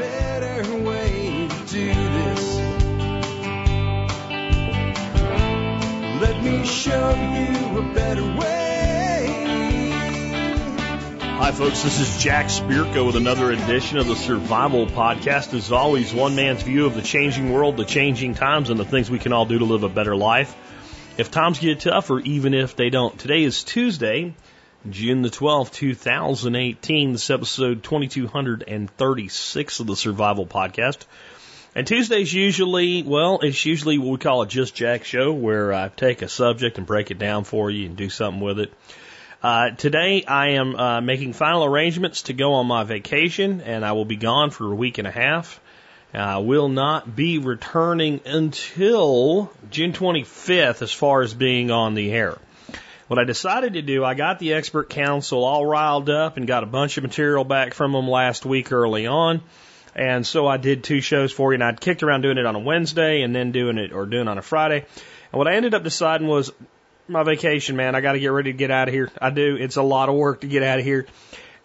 better way to do this. Let me show you a better way. Hi, folks. This is Jack Spirko with another edition of the Survival Podcast. As always, one man's view of the changing world, the changing times, and the things we can all do to live a better life. If times get tough, or even if they don't. Today is Tuesday, June the 12th, 2018. This is episode 2236 of the Survival Podcast. And Tuesday's usually, well, it's usually what we call a Just Jack show, where I take a subject and break it down for you and do something with it. Today I am making final arrangements to go on my vacation, and I will be gone for a week and a half. I will not be returning until June 25th as far as being on the air. What I decided to do, I got the expert council all riled up and got a bunch of material back from them last week early on. And so I did two shows for you, and I kicked around doing it on a Wednesday and then doing it on a Friday. And what I ended up deciding was my vacation, man, I got to get ready to get out of here. I do. It's a lot of work to get out of here.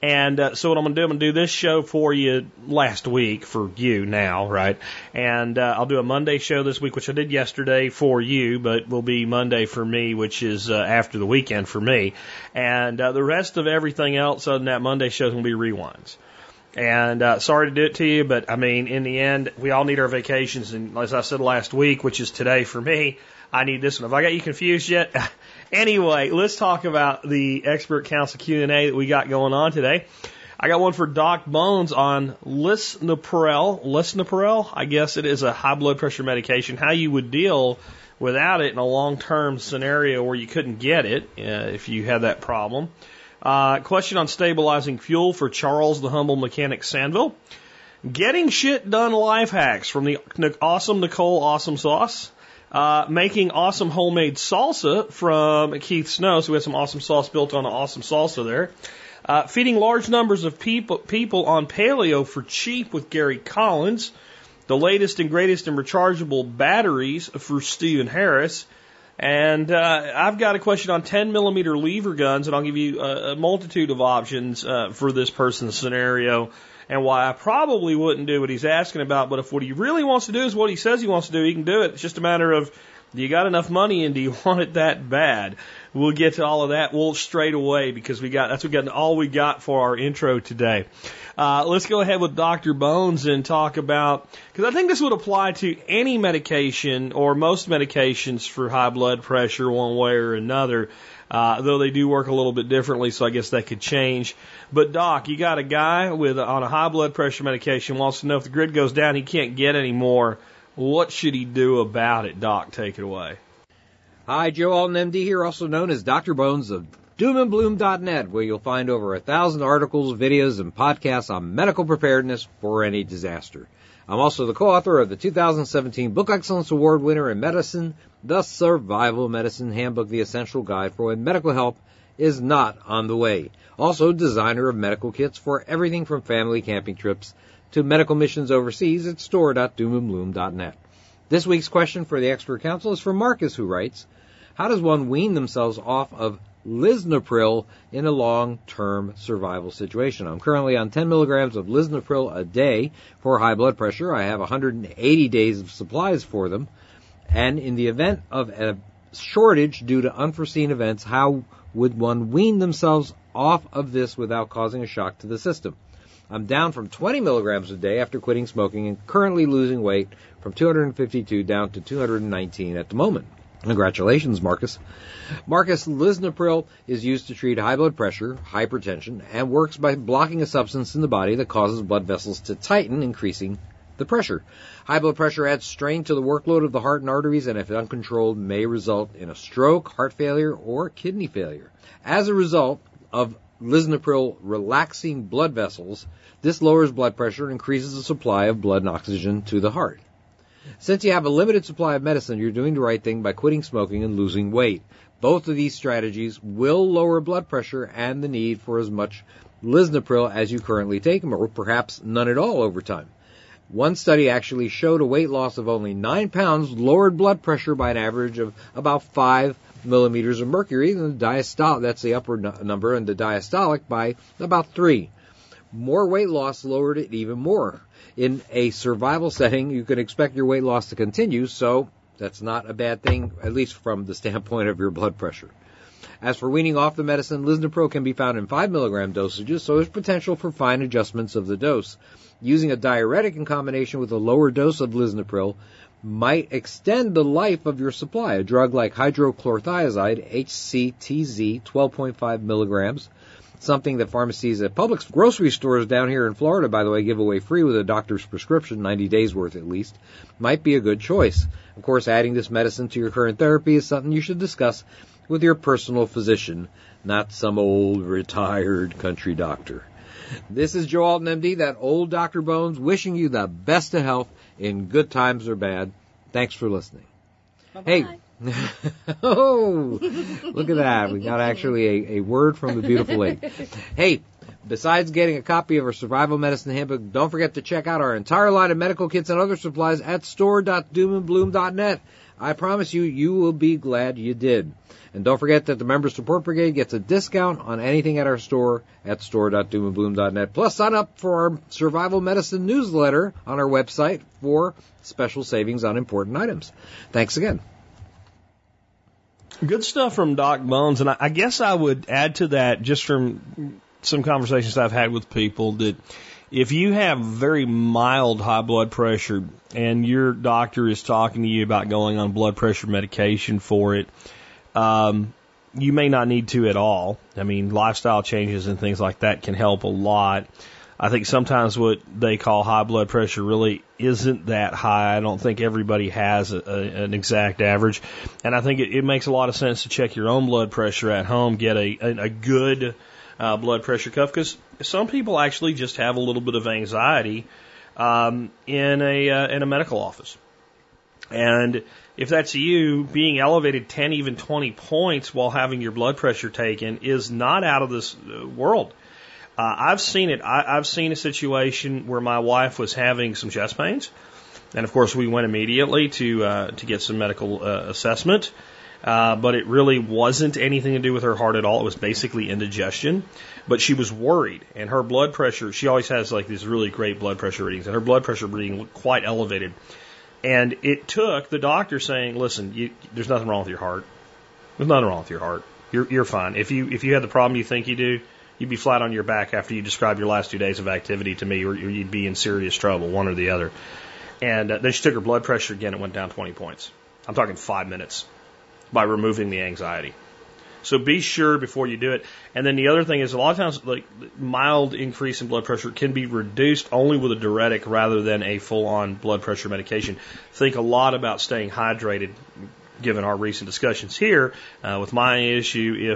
And so what I'm going to do this show for you last week for you now, right? And I'll do a Monday show this week, which I did yesterday for you, but will be Monday for me, which is after the weekend for me. And the rest of everything else other than that Monday show is going to be rewinds. And sorry to do it to you, but, I mean, in the end, we all need our vacations. And as I said last week, which is today for me, I need this one. Have I got you confused yet? Anyway, let's talk about the Expert Council Q&A that we got going on today. I got one for Doc Bones on Lisinopril. Lisinopril, I guess it is a high blood pressure medication, how you would deal without it in a long-term scenario where you couldn't get it if you had that problem. Question on stabilizing fuel for Charles the Humble Mechanic Sandville. Getting shit done life hacks from the awesome Nicole Awesome Sauce. Making awesome homemade salsa from Keith Snow. So we had some awesome sauce built on an awesome salsa there. Feeding large numbers of people on paleo for cheap with Gary Collins. The latest and greatest in rechargeable batteries for Stephen Harris. And I've got a question on 10mm lever guns, and I'll give you a multitude of options for this person's scenario and why I probably wouldn't do what he's asking about. But if what he really wants to do is what he says he wants to do, he can do it. It's just a matter of, do you got enough money and do you want it that bad? We'll get to all of that straight away because that's all we got for our intro today. Let's go ahead with Dr. Bones and talk about, because I think this would apply to any medication or most medications for high blood pressure one way or another, though they do work a little bit differently, so I guess that could change. But Doc, you got a guy on a high blood pressure medication wants to know if the grid goes down, he can't get any more. What should he do about it, Doc? Take it away. Hi, Joe Alton, MD here, also known as Dr. Bones of doomandbloom.net, where you'll find over 1,000 articles, videos, and podcasts on medical preparedness for any disaster. I'm also the co-author of the 2017 Book Excellence Award winner in medicine, The Survival Medicine Handbook, the essential guide for when medical help is not on the way. Also, designer of medical kits for everything from family camping trips to medical missions overseas at store.doomandbloom.net. This week's question for the Expert Council is from Marcus, who writes, how does one wean themselves off of lisinopril in a long-term survival situation? I'm currently on 10 milligrams of lisinopril a day for high blood pressure. I have 180 days of supplies for them. And in the event of a shortage due to unforeseen events, how would one wean themselves off of this without causing a shock to the system? I'm down from 20 milligrams a day after quitting smoking and currently losing weight from 252 down to 219 at the moment. Congratulations, Marcus. Marcus, lisinopril is used to treat high blood pressure, hypertension, and works by blocking a substance in the body that causes blood vessels to tighten, increasing the pressure. High blood pressure adds strain to the workload of the heart and arteries, and if uncontrolled, may result in a stroke, heart failure, or kidney failure. As a result of lisinopril relaxing blood vessels, this lowers blood pressure and increases the supply of blood and oxygen to the heart. Since you have a limited supply of medicine, you're doing the right thing by quitting smoking and losing weight. Both of these strategies will lower blood pressure and the need for as much lisinopril as you currently take, or perhaps none at all over time. One study actually showed a weight loss of only 9 pounds lowered blood pressure by an average of about 5 millimeters of mercury, and the diastolic, that's the upper number, and the diastolic by about 3. more weight loss lowered it even more. In a survival setting, you can expect your weight loss to continue, so that's not a bad thing, at least from the standpoint of your blood pressure. As for weaning off the medicine, Lisinopril can be found in 5 milligram dosages, so there's potential for fine adjustments of the dose. Using a diuretic in combination with a lower dose of Lisinopril might extend the life of your supply. A drug like hydrochlorothiazide, HCTZ, 12.5 milligrams, something that pharmacies at public grocery stores down here in Florida, by the way, give away free with a doctor's prescription, 90 days worth at least, might be a good choice. Of course, adding this medicine to your current therapy is something you should discuss with your personal physician, not some old retired country doctor. This is Joe Alton, MD, that old Dr. Bones, wishing you the best of health in good times or bad. Thanks for listening. Bye-bye. Hey. Oh, look at that. We got actually a word from the beautiful lady. Hey, besides getting a copy of our Survival Medicine Handbook, don't forget to check out our entire line of medical kits and other supplies at store.doomandbloom.net. I promise you, you will be glad you did. And don't forget that the Member Support Brigade gets a discount on anything at our store at store.doomandbloom.net. Plus, sign up for our Survival Medicine newsletter on our website for special savings on important items. Thanks again. Good stuff from Doc Bones, and I guess I would add to that, just from some conversations I've had with people, that if you have very mild high blood pressure and your doctor is talking to you about going on blood pressure medication for it, you may not need to at all. I mean, lifestyle changes and things like that can help a lot. I think sometimes what they call high blood pressure really isn't that high. I don't think everybody has an exact average. And I think it makes a lot of sense to check your own blood pressure at home, get a good blood pressure cuff, because some people actually just have a little bit of anxiety in a medical office. And if that's you, being elevated 10, even 20 points while having your blood pressure taken is not out of this world. I've seen it. I've seen a situation where my wife was having some chest pains, and of course we went immediately to get some medical assessment. But it really wasn't anything to do with her heart at all. It was basically indigestion. But she was worried, and her blood pressure. She always has like these really great blood pressure readings, and her blood pressure reading looked quite elevated. And it took the doctor saying, "Listen, there's nothing wrong with your heart. There's nothing wrong with your heart. You're fine. If you had the problem you think you do, you'd be flat on your back after you describe your last 2 days of activity to me, or you'd be in serious trouble, one or the other." And then she took her blood pressure again. It went down 20 points. I'm talking 5 minutes by removing the anxiety. So be sure before you do it. And then the other thing is, a lot of times, like, mild increase in blood pressure can be reduced only with a diuretic rather than a full-on blood pressure medication. Think a lot about staying hydrated, given our recent discussions here with my issue,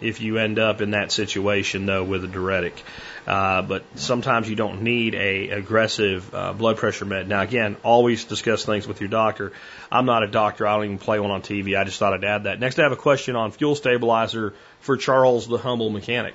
if you end up in that situation, though, with a diuretic. But sometimes you don't need a aggressive blood pressure med. Now, again, always discuss things with your doctor. I'm not a doctor. I don't even play one on TV. I just thought I'd add that. Next, I have a question on fuel stabilizer for Charles the Humble Mechanic.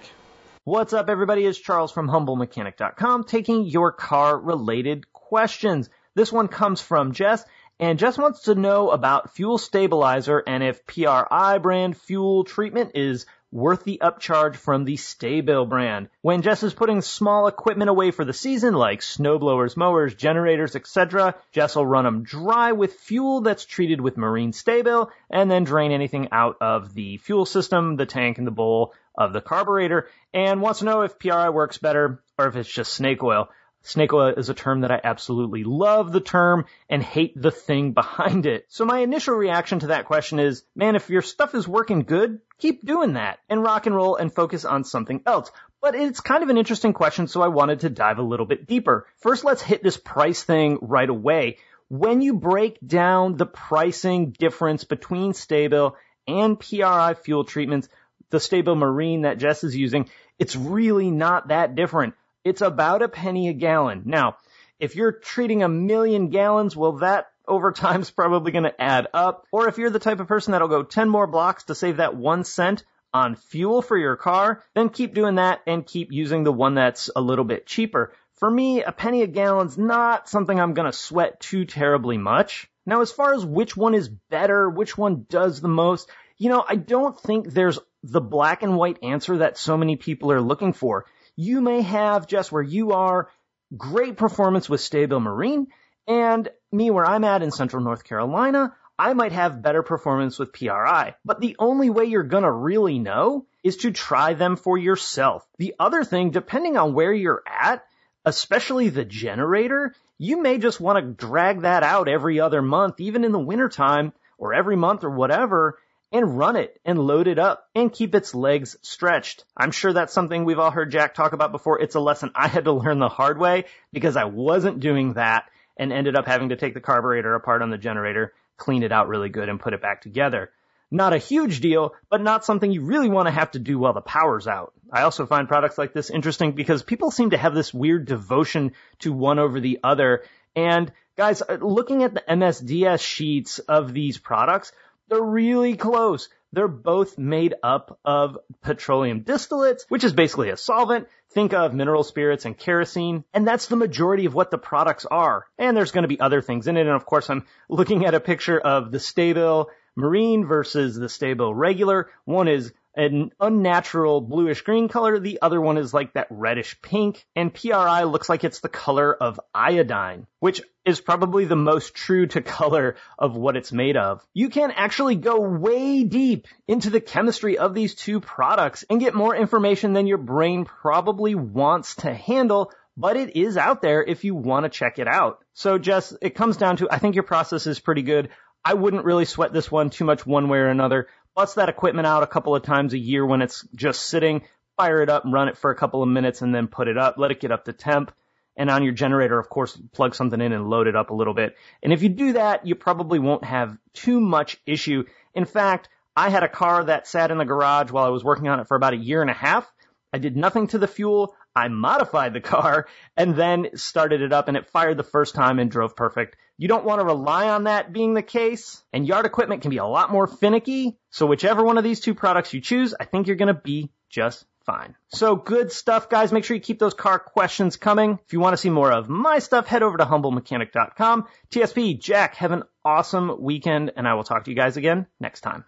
What's up, everybody? It's Charles from HumbleMechanic.com, taking your car-related questions. This one comes from Jess. And Jess wants to know about fuel stabilizer and if PRI brand fuel treatment is worth the upcharge from the Stabil brand. When Jess is putting small equipment away for the season, like snowblowers, mowers, generators, etc., Jess will run them dry with fuel that's treated with marine Stabil and then drain anything out of the fuel system, the tank, and the bowl of the carburetor, and wants to know if PRI works better or if it's just snake oil. Snake oil is a term that I absolutely love the term and hate the thing behind it. So my initial reaction to that question is, man, if your stuff is working good, keep doing that and rock and roll and focus on something else. But it's kind of an interesting question, so I wanted to dive a little bit deeper. First, let's hit this price thing right away. When you break down the pricing difference between Stabil and PRI fuel treatments, the Stabil Marine that Jess is using, it's really not that different. It's about a penny a gallon. Now, if you're treating 1 million gallons, well, that over time is probably going to add up. Or if you're the type of person that'll go 10 more blocks to save that 1 cent on fuel for your car, then keep doing that and keep using the one that's a little bit cheaper. For me, a penny a gallon's not something I'm going to sweat too terribly much. Now, as far as which one is better, which one does the most, I don't think there's the black and white answer that so many people are looking for. you may have, just where you are, great performance with Stabil Marine, and me where I'm at in Central North Carolina, I might have better performance with PRI. But the only way you're going to really know is to try them for yourself. The other thing, depending on where you're at, especially the generator, you may just want to drag that out every other month, even in the wintertime, or every month or whatever, and run it and load it up and keep its legs stretched. I'm sure that's something we've all heard Jack talk about before. It's a lesson I had to learn the hard way because I wasn't doing that and ended up having to take the carburetor apart on the generator, clean it out really good, and put it back together. Not a huge deal, but not something you really want to have to do while the power's out. I also find products like this interesting because people seem to have this weird devotion to one over the other. And guys, looking at the MSDS sheets of these products, they're really close. They're both made up of petroleum distillates, which is basically a solvent. Think of mineral spirits and kerosene. And that's the majority of what the products are. And there's going to be other things in it. And of course, I'm looking at a picture of the Stabil Marine versus the Stabil Regular. One is an unnatural bluish green color. The other one is like that reddish pink. And PRI looks like it's the color of iodine, which is probably the most true to color of what it's made of. You can actually go way deep into the chemistry of these two products and get more information than your brain probably wants to handle, but it is out there if you want to check it out. So Jess, it comes down to, I think your process is pretty good. I wouldn't really sweat this one too much one way or another. Bust that equipment out a couple of times a year when it's just sitting, fire it up and run it for a couple of minutes and then put it up, let it get up to temp. And on your generator, of course, plug something in and load it up a little bit. And if you do that, you probably won't have too much issue. In fact, I had a car that sat in the garage while I was working on it for about a year and a half. I did nothing to the fuel. I modified the car and then started it up and it fired the first time and drove perfect. You don't want to rely on that being the case, and yard equipment can be a lot more finicky. So whichever one of these two products you choose, I think you're going to be just fine. So good stuff, guys. Make sure you keep those car questions coming. If you want to see more of my stuff, head over to humblemechanic.com. TSP, Jack, have an awesome weekend, and I will talk to you guys again next time.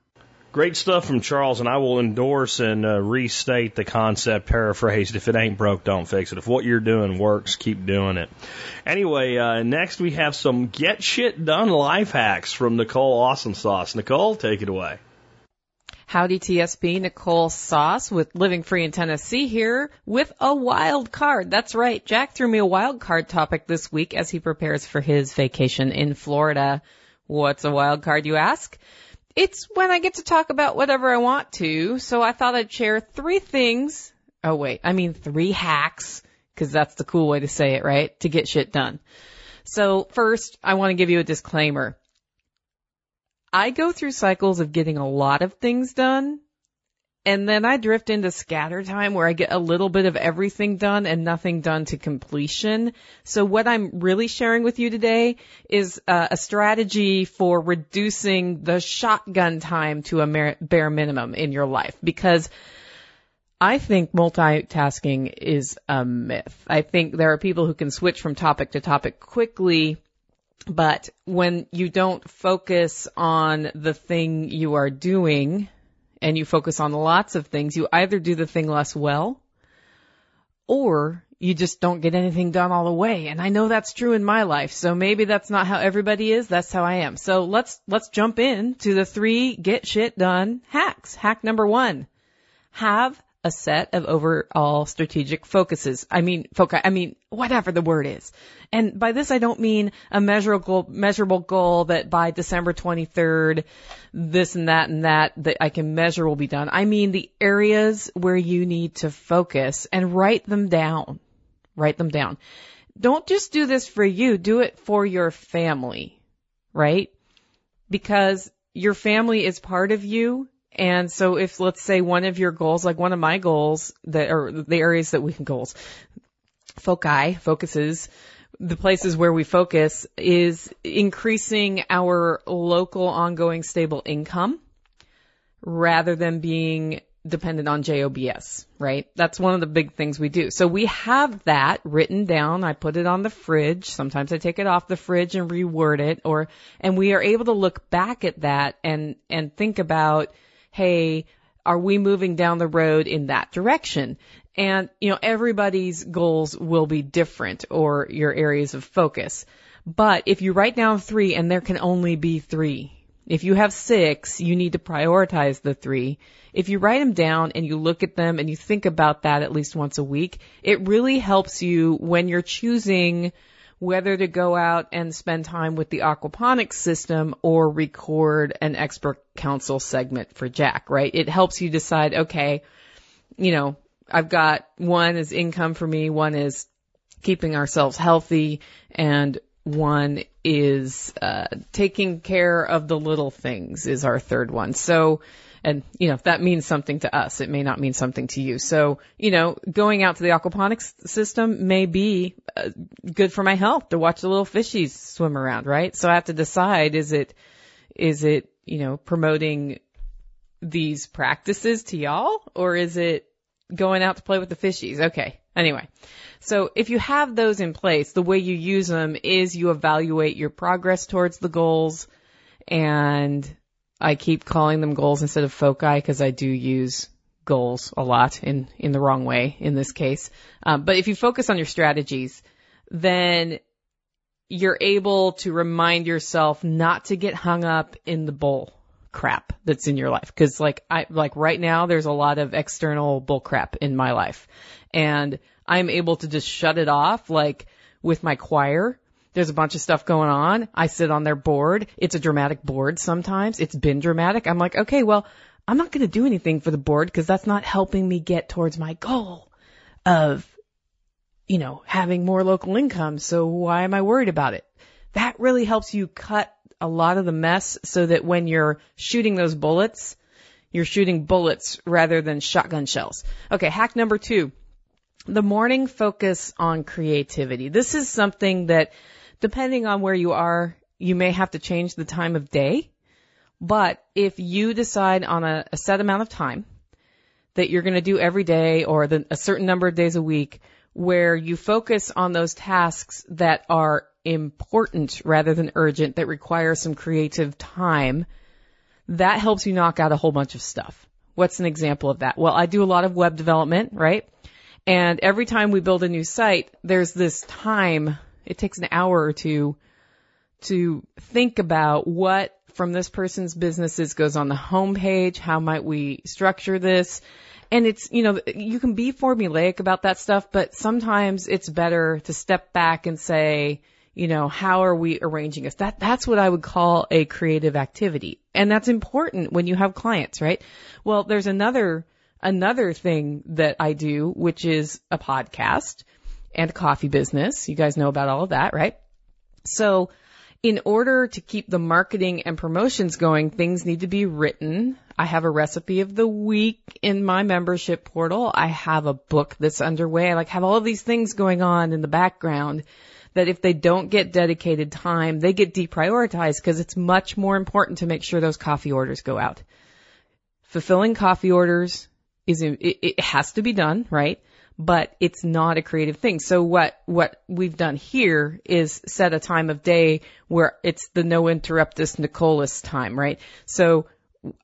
Great stuff from Charles, and I will endorse and restate the concept paraphrased. If it ain't broke, don't fix it. If what you're doing works, keep doing it. Anyway, next we have some get shit done life hacks from Nicole Awesome Sauce. Nicole, take it away. Howdy TSP, Nicole Sauce with Living Free in Tennessee here with a wild card. That's right. Jack threw me a wild card topic this week as he prepares for his vacation in Florida. What's a wild card, you ask? It's when I get to talk about whatever I want to, so I thought I'd share three hacks, because that's the cool way to say it, right? To get shit done. So first, I want to give you a disclaimer. I go through cycles of getting a lot of things done, and then I drift into scatter time where I get a little bit of everything done and nothing done to completion. So what I'm really sharing with you today is a strategy for reducing the shotgun time to a bare minimum in your life, because I think multitasking is a myth. I think there are people who can switch from topic to topic quickly, but when you don't focus on the thing you are doing and you focus on lots of things, you either do the thing less well or you just don't get anything done all the way. And I know that's true in my life. So maybe that's not how everybody is. That's how I am. So let's jump in to the three get shit done hacks. Hack number one, have a set of overall strategic focuses. Whatever the word is. And by this, I don't mean a measurable goal that by December 23rd, this and that I can measure will be done. I mean the areas where you need to focus and write them down. Don't just do this for you. Do it for your family, right? Because your family is part of you. And so if, let's say, one of your goals, like one of my goals, the places where we focus is increasing our local ongoing stable income rather than being dependent on JOBS, right? That's one of the big things we do. So we have that written down. I put it on the fridge. Sometimes I take it off the fridge and reword it, and we are able to look back at that and think about, hey, are we moving down the road in that direction? And, you know, everybody's goals will be different or your areas of focus. But if you write down 3 and there can only be 3, if you have 6, you need to prioritize the 3. If you write them down and you look at them and you think about that at least once a week, it really helps you when you're choosing whether to go out and spend time with the aquaponics system or record an expert council segment for Jack, right? It helps you decide, okay, you know, I've got one is income for me, one is keeping ourselves healthy, and one is taking care of the little things is our third one. So, and, you know, if that means something to us, it may not mean something to you. So, you know, going out to the aquaponics system may be good for my health to watch the little fishies swim around, right? So I have to decide, is it, you know, promoting these practices to y'all, or is it going out to play with the fishies? Okay. Anyway, so if you have those in place, the way you use them is you evaluate your progress towards the goals. And I keep calling them goals instead of foci because I do use goals a lot in the wrong way in this case. But if you focus on your strategies, then you're able to remind yourself not to get hung up in the bull crap that's in your life. Because like right now, there's a lot of external bull crap in my life. And I'm able to just shut it off, like with my choir. There's a bunch of stuff going on. I sit on their board. It's a dramatic board sometimes. It's been dramatic. I'm like, okay, well, I'm not going to do anything for the board because that's not helping me get towards my goal of, you know, having more local income. So why am I worried about it? That really helps you cut a lot of the mess so that when you're shooting those bullets, you're shooting bullets rather than shotgun shells. Okay, hack number 2. The morning focus on creativity. This is something that, depending on where you are, you may have to change the time of day. But if you decide on a set amount of time that you're going to do every day or a certain number of days a week where you focus on those tasks that are important rather than urgent, that require some creative time, that helps you knock out a whole bunch of stuff. What's an example of that? Well, I do a lot of web development, right? And every time we build a new site, there's this time, it takes an hour or two to think about what from this person's businesses goes on the homepage, how might we structure this? And it's, you know, you can be formulaic about that stuff, but sometimes it's better to step back and say, you know, how are we arranging this? That's what I would call a creative activity. And that's important when you have clients, right? Well, there's another thing that I do, which is a podcast and a coffee business. You guys know about all of that, right? So in order to keep the marketing and promotions going, things need to be written. I have a recipe of the week in my membership portal. I have a book that's underway. I have all of these things going on in the background that if they don't get dedicated time, they get deprioritized because it's much more important to make sure those coffee orders go out. Fulfilling coffee orders it has to be done, right? But it's not a creative thing. So what we've done here is set a time of day where it's the no interrupt this Nicole's time, right? So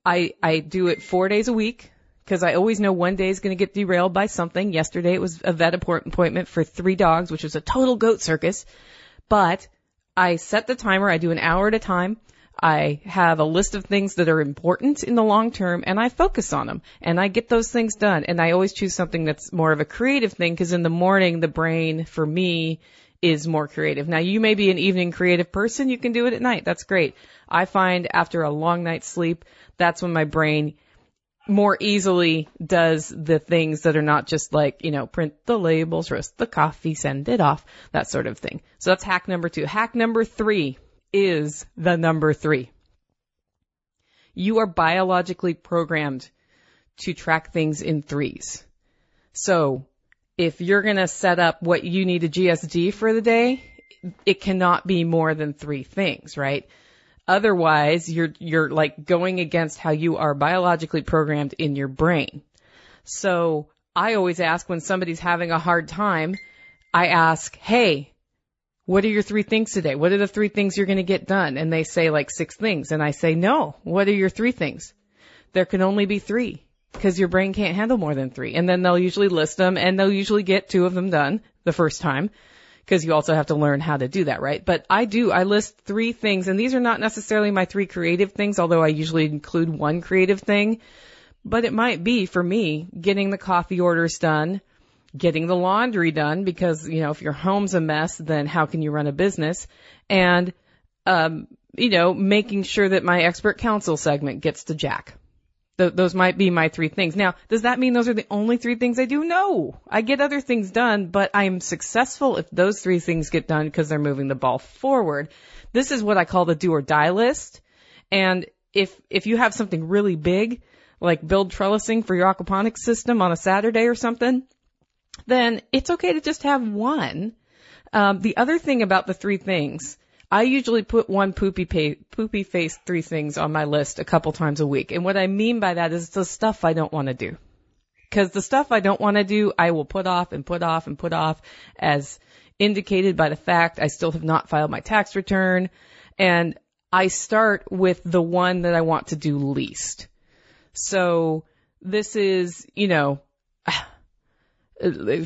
I do it 4 days a week because I always know one day is going to get derailed by something. Yesterday it was a vet appointment for 3 dogs, which was a total goat circus. But I set the timer. I do an hour at a time. I have a list of things that are important in the long term, and I focus on them, and I get those things done. And I always choose something that's more of a creative thing because in the morning, the brain, for me, is more creative. Now, you may be an evening creative person. You can do it at night. That's great. I find after a long night's sleep, that's when my brain more easily does the things that are not just like, you know, print the labels, roast the coffee, send it off, that sort of thing. So that's hack number 2. Hack number 3. Is the number 3. You are biologically programmed to track things in 3s. So if you're going to set up what you need a GSD for the day, it cannot be more than 3 things, right? Otherwise, you're like going against how you are biologically programmed in your brain. So I always ask when somebody's having a hard time, I ask, hey, what are your 3 things today? What are the 3 things you're going to get done? And they say like 6 things. And I say, no, what are your 3 things? There can only be 3. because your brain can't handle more than three. And then they'll usually list them, and they'll usually get two of them done the first time, because you also have to learn how to do that, right? But I list three things, and these are not necessarily my three creative things, although I usually include one creative thing. But it might be, for me, getting the coffee orders done, getting the laundry done, because, you know, if your home's a mess, then how can you run a business? And, you know, making sure that my expert counsel segment gets to Jack. Those might be my three things. Now, does that mean those are the only three things I do? No, I get other things done, but I'm successful if those three things get done because they're moving the ball forward. This is what I call the do or die list. And if you have something really big, like build trellising for your aquaponics system on a Saturday or something, then it's okay to just have one. The other thing about the three things, I usually put one poopy face three things on my list a couple times a week. And what I mean by that is the stuff I don't want to do. Because the stuff I don't want to do, I will put off and put off and put off, as indicated by the fact I still have not filed my tax return. And I start with the one that I want to do least. So this is, you know,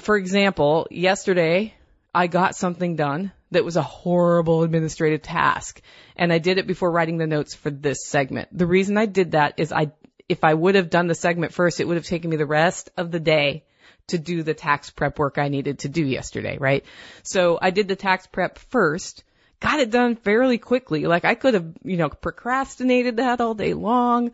for example, yesterday I got something done that was a horrible administrative task, and I did it before writing the notes for this segment. The reason I did that is if I would have done the segment first, it would have taken me the rest of the day to do the tax prep work I needed to do yesterday, right? So I did the tax prep first. Got it done fairly quickly. Like I could have, you know, procrastinated that all day long.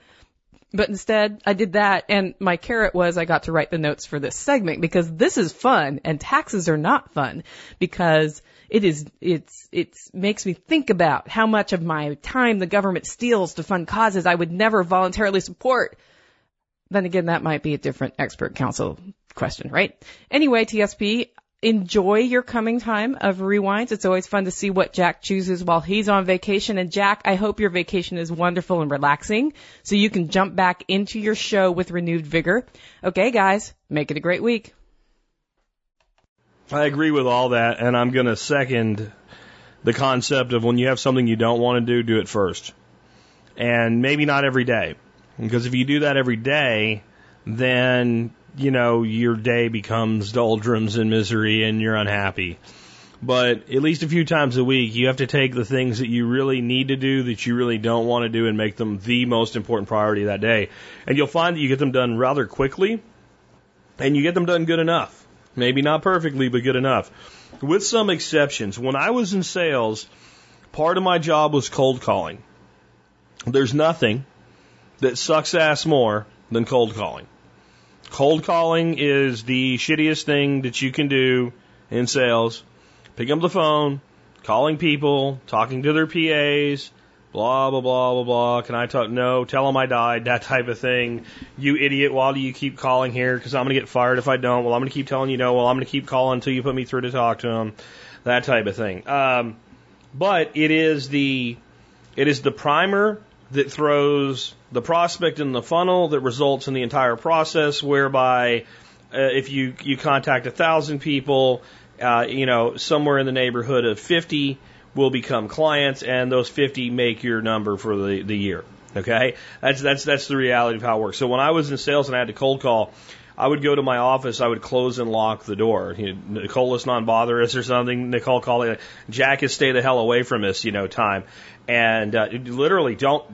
But instead, I did that, and my carrot was I got to write the notes for this segment, because this is fun, and taxes are not fun, because it makes me think about how much of my time the government steals to fund causes I would never voluntarily support. Then again, that might be a different expert counsel question, right? Anyway, TSP, enjoy your coming time of rewinds. It's always fun to see what Jack chooses while he's on vacation. And Jack, I hope your vacation is wonderful and relaxing so you can jump back into your show with renewed vigor. Okay, guys, make it a great week. I agree with all that, and I'm going to second the concept of when you have something you don't want to do it first. And maybe not every day, because if you do that every day, then, you know, your day becomes doldrums and misery and you're unhappy. But at least a few times a week, you have to take the things that you really need to do, that you really don't want to do, and make them the most important priority that day. And you'll find that you get them done rather quickly, and you get them done good enough. Maybe not perfectly, but good enough. With some exceptions. When I was in sales, part of my job was cold calling. There's nothing that sucks ass more than cold calling. Cold calling is the shittiest thing that you can do in sales. Pick up the phone, calling people, talking to their PAs, blah, blah, blah, blah, blah. Can I talk? No. Tell them I died, that type of thing. You idiot, why do you keep calling here? Because I'm going to get fired if I don't. Well, I'm going to keep telling you no. Well, I'm going to keep calling until you put me through to talk to them. That type of thing. But it is the primer that throws the prospect in the funnel that results in the entire process, whereby if you contact 1,000 people, you know, somewhere in the neighborhood of 50 will become clients, and those 50 make your number for the year. Okay? That's the reality of how it works. So when I was in sales and I had to cold call, I would go to my office, I would close and lock the door. You know, Nicole, let's not bother us or something. Nicole calling, Jack is stay the hell away from us, you know, time. And literally, don't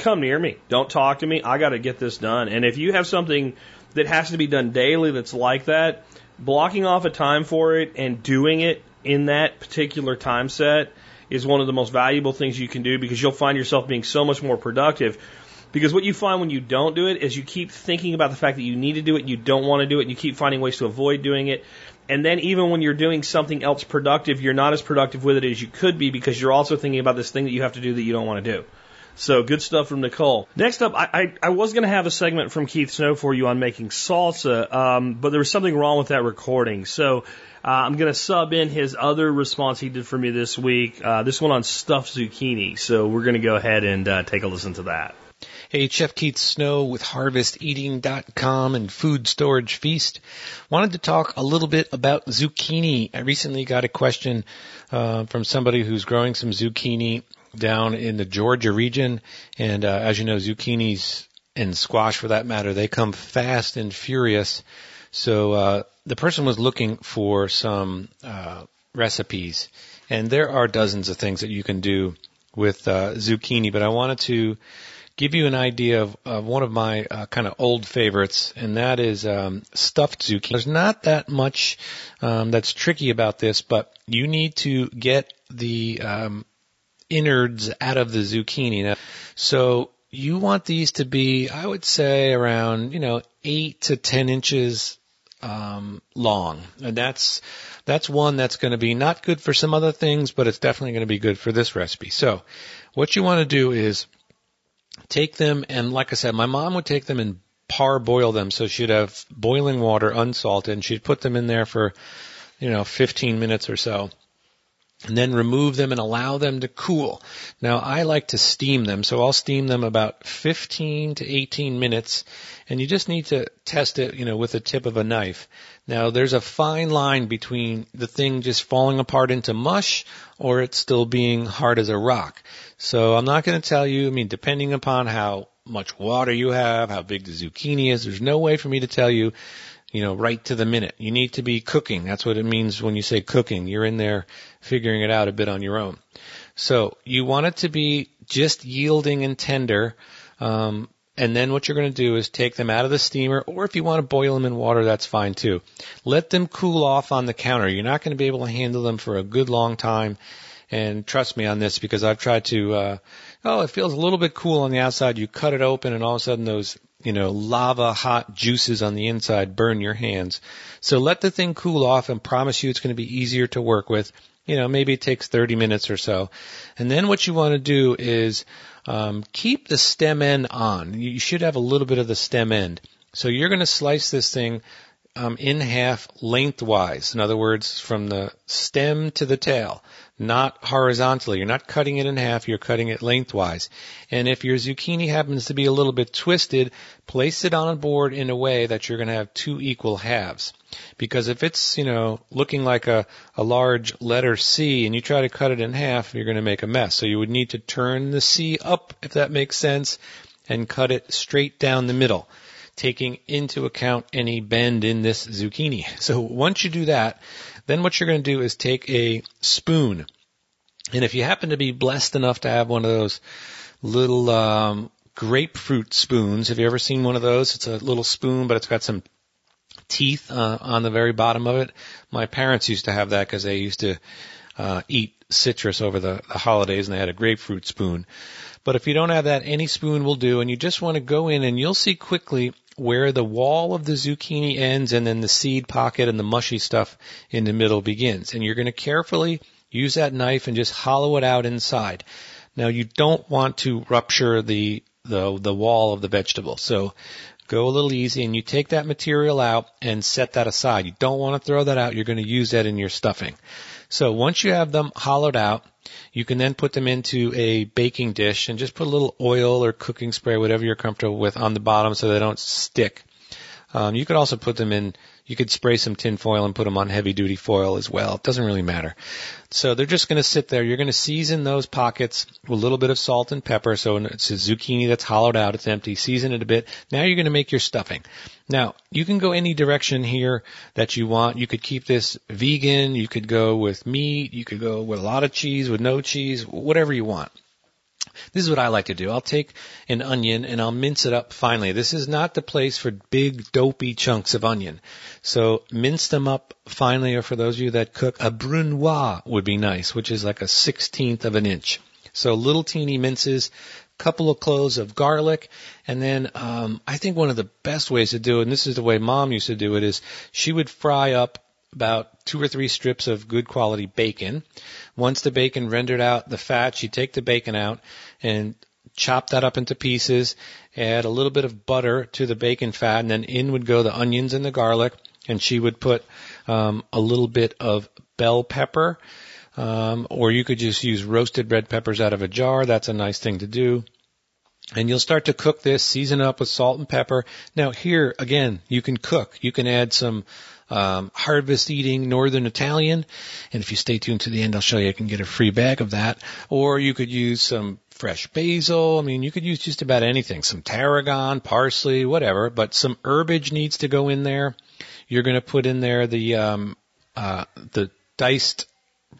come near me. Don't talk to me. I got to get this done. And if you have something that has to be done daily that's like that, blocking off a time for it and doing it in that particular time set is one of the most valuable things you can do, because you'll find yourself being so much more productive. Because what you find when you don't do it is you keep thinking about the fact that you need to do it, you don't want to do it, and you keep finding ways to avoid doing it. And then even when you're doing something else productive, you're not as productive with it as you could be, because you're also thinking about this thing that you have to do that you don't want to do. So good stuff from Nicole. Next up, I was going to have a segment from Keith Snow for you on making salsa, but there was something wrong with that recording. So I'm going to sub in his other response he did for me this week, this one on stuffed zucchini. So we're going to go ahead and take a listen to that. Hey, Chef Keith Snow with HarvestEating.com and Food Storage Feast. Wanted to talk a little bit about zucchini. I recently got a question from somebody who's growing some zucchini down in the Georgia region. And as you know, zucchini's and squash for that matter, they come fast and furious. So the person was looking for some recipes, and there are dozens of things that you can do with zucchini, but I wanted to give you an idea of one of my kind of old favorites, and that is stuffed zucchini. There's not that much that's tricky about this, but you need to get the innards out of the zucchini. Now, so you want these to be, I would say, around 8 to 10 inches long, and that's one that's going to be not good for some other things, but it's definitely going to be good for this recipe. So what you want to do is take them, and like I said, my mom would take them and parboil them, so she'd have boiling water unsalted, and she'd put them in there for 15 minutes or so, and then remove them and allow them to cool. Now, I like to steam them, so I'll steam them about 15 to 18 minutes, and you just need to test it, with the tip of a knife. Now, there's a fine line between the thing just falling apart into mush or it's still being hard as a rock. So I'm not going to tell you, depending upon how much water you have, how big the zucchini is, there's no way for me to tell you, right to the minute. You need to be cooking. That's what it means when you say cooking. You're in there figuring it out a bit on your own. So you want it to be just yielding and tender. And then what you're going to do is take them out of the steamer, or if you want to boil them in water, that's fine too. Let them cool off on the counter. You're not going to be able to handle them for a good long time. And trust me on this, because I've tried to, it feels a little bit cool on the outside. You cut it open and all of a sudden those, lava hot juices on the inside burn your hands. So let the thing cool off, and promise you it's going to be easier to work with. Maybe it takes 30 minutes or so. And then what you want to do is, keep the stem end on. You should have a little bit of the stem end. So you're going to slice this thing, in half lengthwise. In other words, from the stem to the tail. Not horizontally. You're not cutting it in half. You're cutting it lengthwise. And if your zucchini happens to be a little bit twisted, place it on a board in a way that you're going to have two equal halves. Because if it's, looking like a large letter C and you try to cut it in half, you're going to make a mess. So you would need to turn the C up, if that makes sense, and cut it straight down the middle, taking into account any bend in this zucchini. So once you do that, then what you're going to do is take a spoon. And if you happen to be blessed enough to have one of those little grapefruit spoons, have you ever seen one of those? It's a little spoon, but it's got some teeth on the very bottom of it. My parents used to have that because they used to eat citrus over the holidays, and they had a grapefruit spoon. But if you don't have that, any spoon will do, and you just want to go in, and you'll see quickly where the wall of the zucchini ends, and then the seed pocket and the mushy stuff in the middle begins. And you're going to carefully use that knife and just hollow it out inside. Now, you don't want to rupture the wall of the vegetable. So go a little easy, and you take that material out and set that aside. You don't want to throw that out. You're going to use that in your stuffing. So once you have them hollowed out, you can then put them into a baking dish and just put a little oil or cooking spray, whatever you're comfortable with, on the bottom so they don't stick. You could also put them in, you could spray some tin foil and put them on heavy duty foil as well. It doesn't really matter. So they're just going to sit there. You're going to season those pockets with a little bit of salt and pepper. So it's a zucchini that's hollowed out. It's empty. Season it a bit. Now you're going to make your stuffing. Now you can go any direction here that you want. You could keep this vegan. You could go with meat. You could go with a lot of cheese, with no cheese, whatever you want. This is what I like to do. I'll take an onion and I'll mince it up finely. This is not the place for big, dopey chunks of onion. So mince them up finely, or for those of you that cook, a brunoise would be nice, which is like a 1/16 of an inch. So little teeny minces, couple of cloves of garlic, and then I think one of the best ways to do it, and this is the way Mom used to do it, is she would fry up about 2 or 3 strips of good quality bacon. Once the bacon rendered out the fat, you take the bacon out and chop that up into pieces, add a little bit of butter to the bacon fat, and then in would go the onions and the garlic, and she would put a little bit of bell pepper, or you could just use roasted red peppers out of a jar. That's a nice thing to do. And you'll start to cook this, season up with salt and pepper. Now here, again, you can cook. You can add some harvest eating Northern Italian. And if you stay tuned to the end, I'll show you I can get a free bag of that. Or you could use some fresh basil. I mean, you could use just about anything, some tarragon, parsley, whatever, but some herbage needs to go in there. You're going to put in there the diced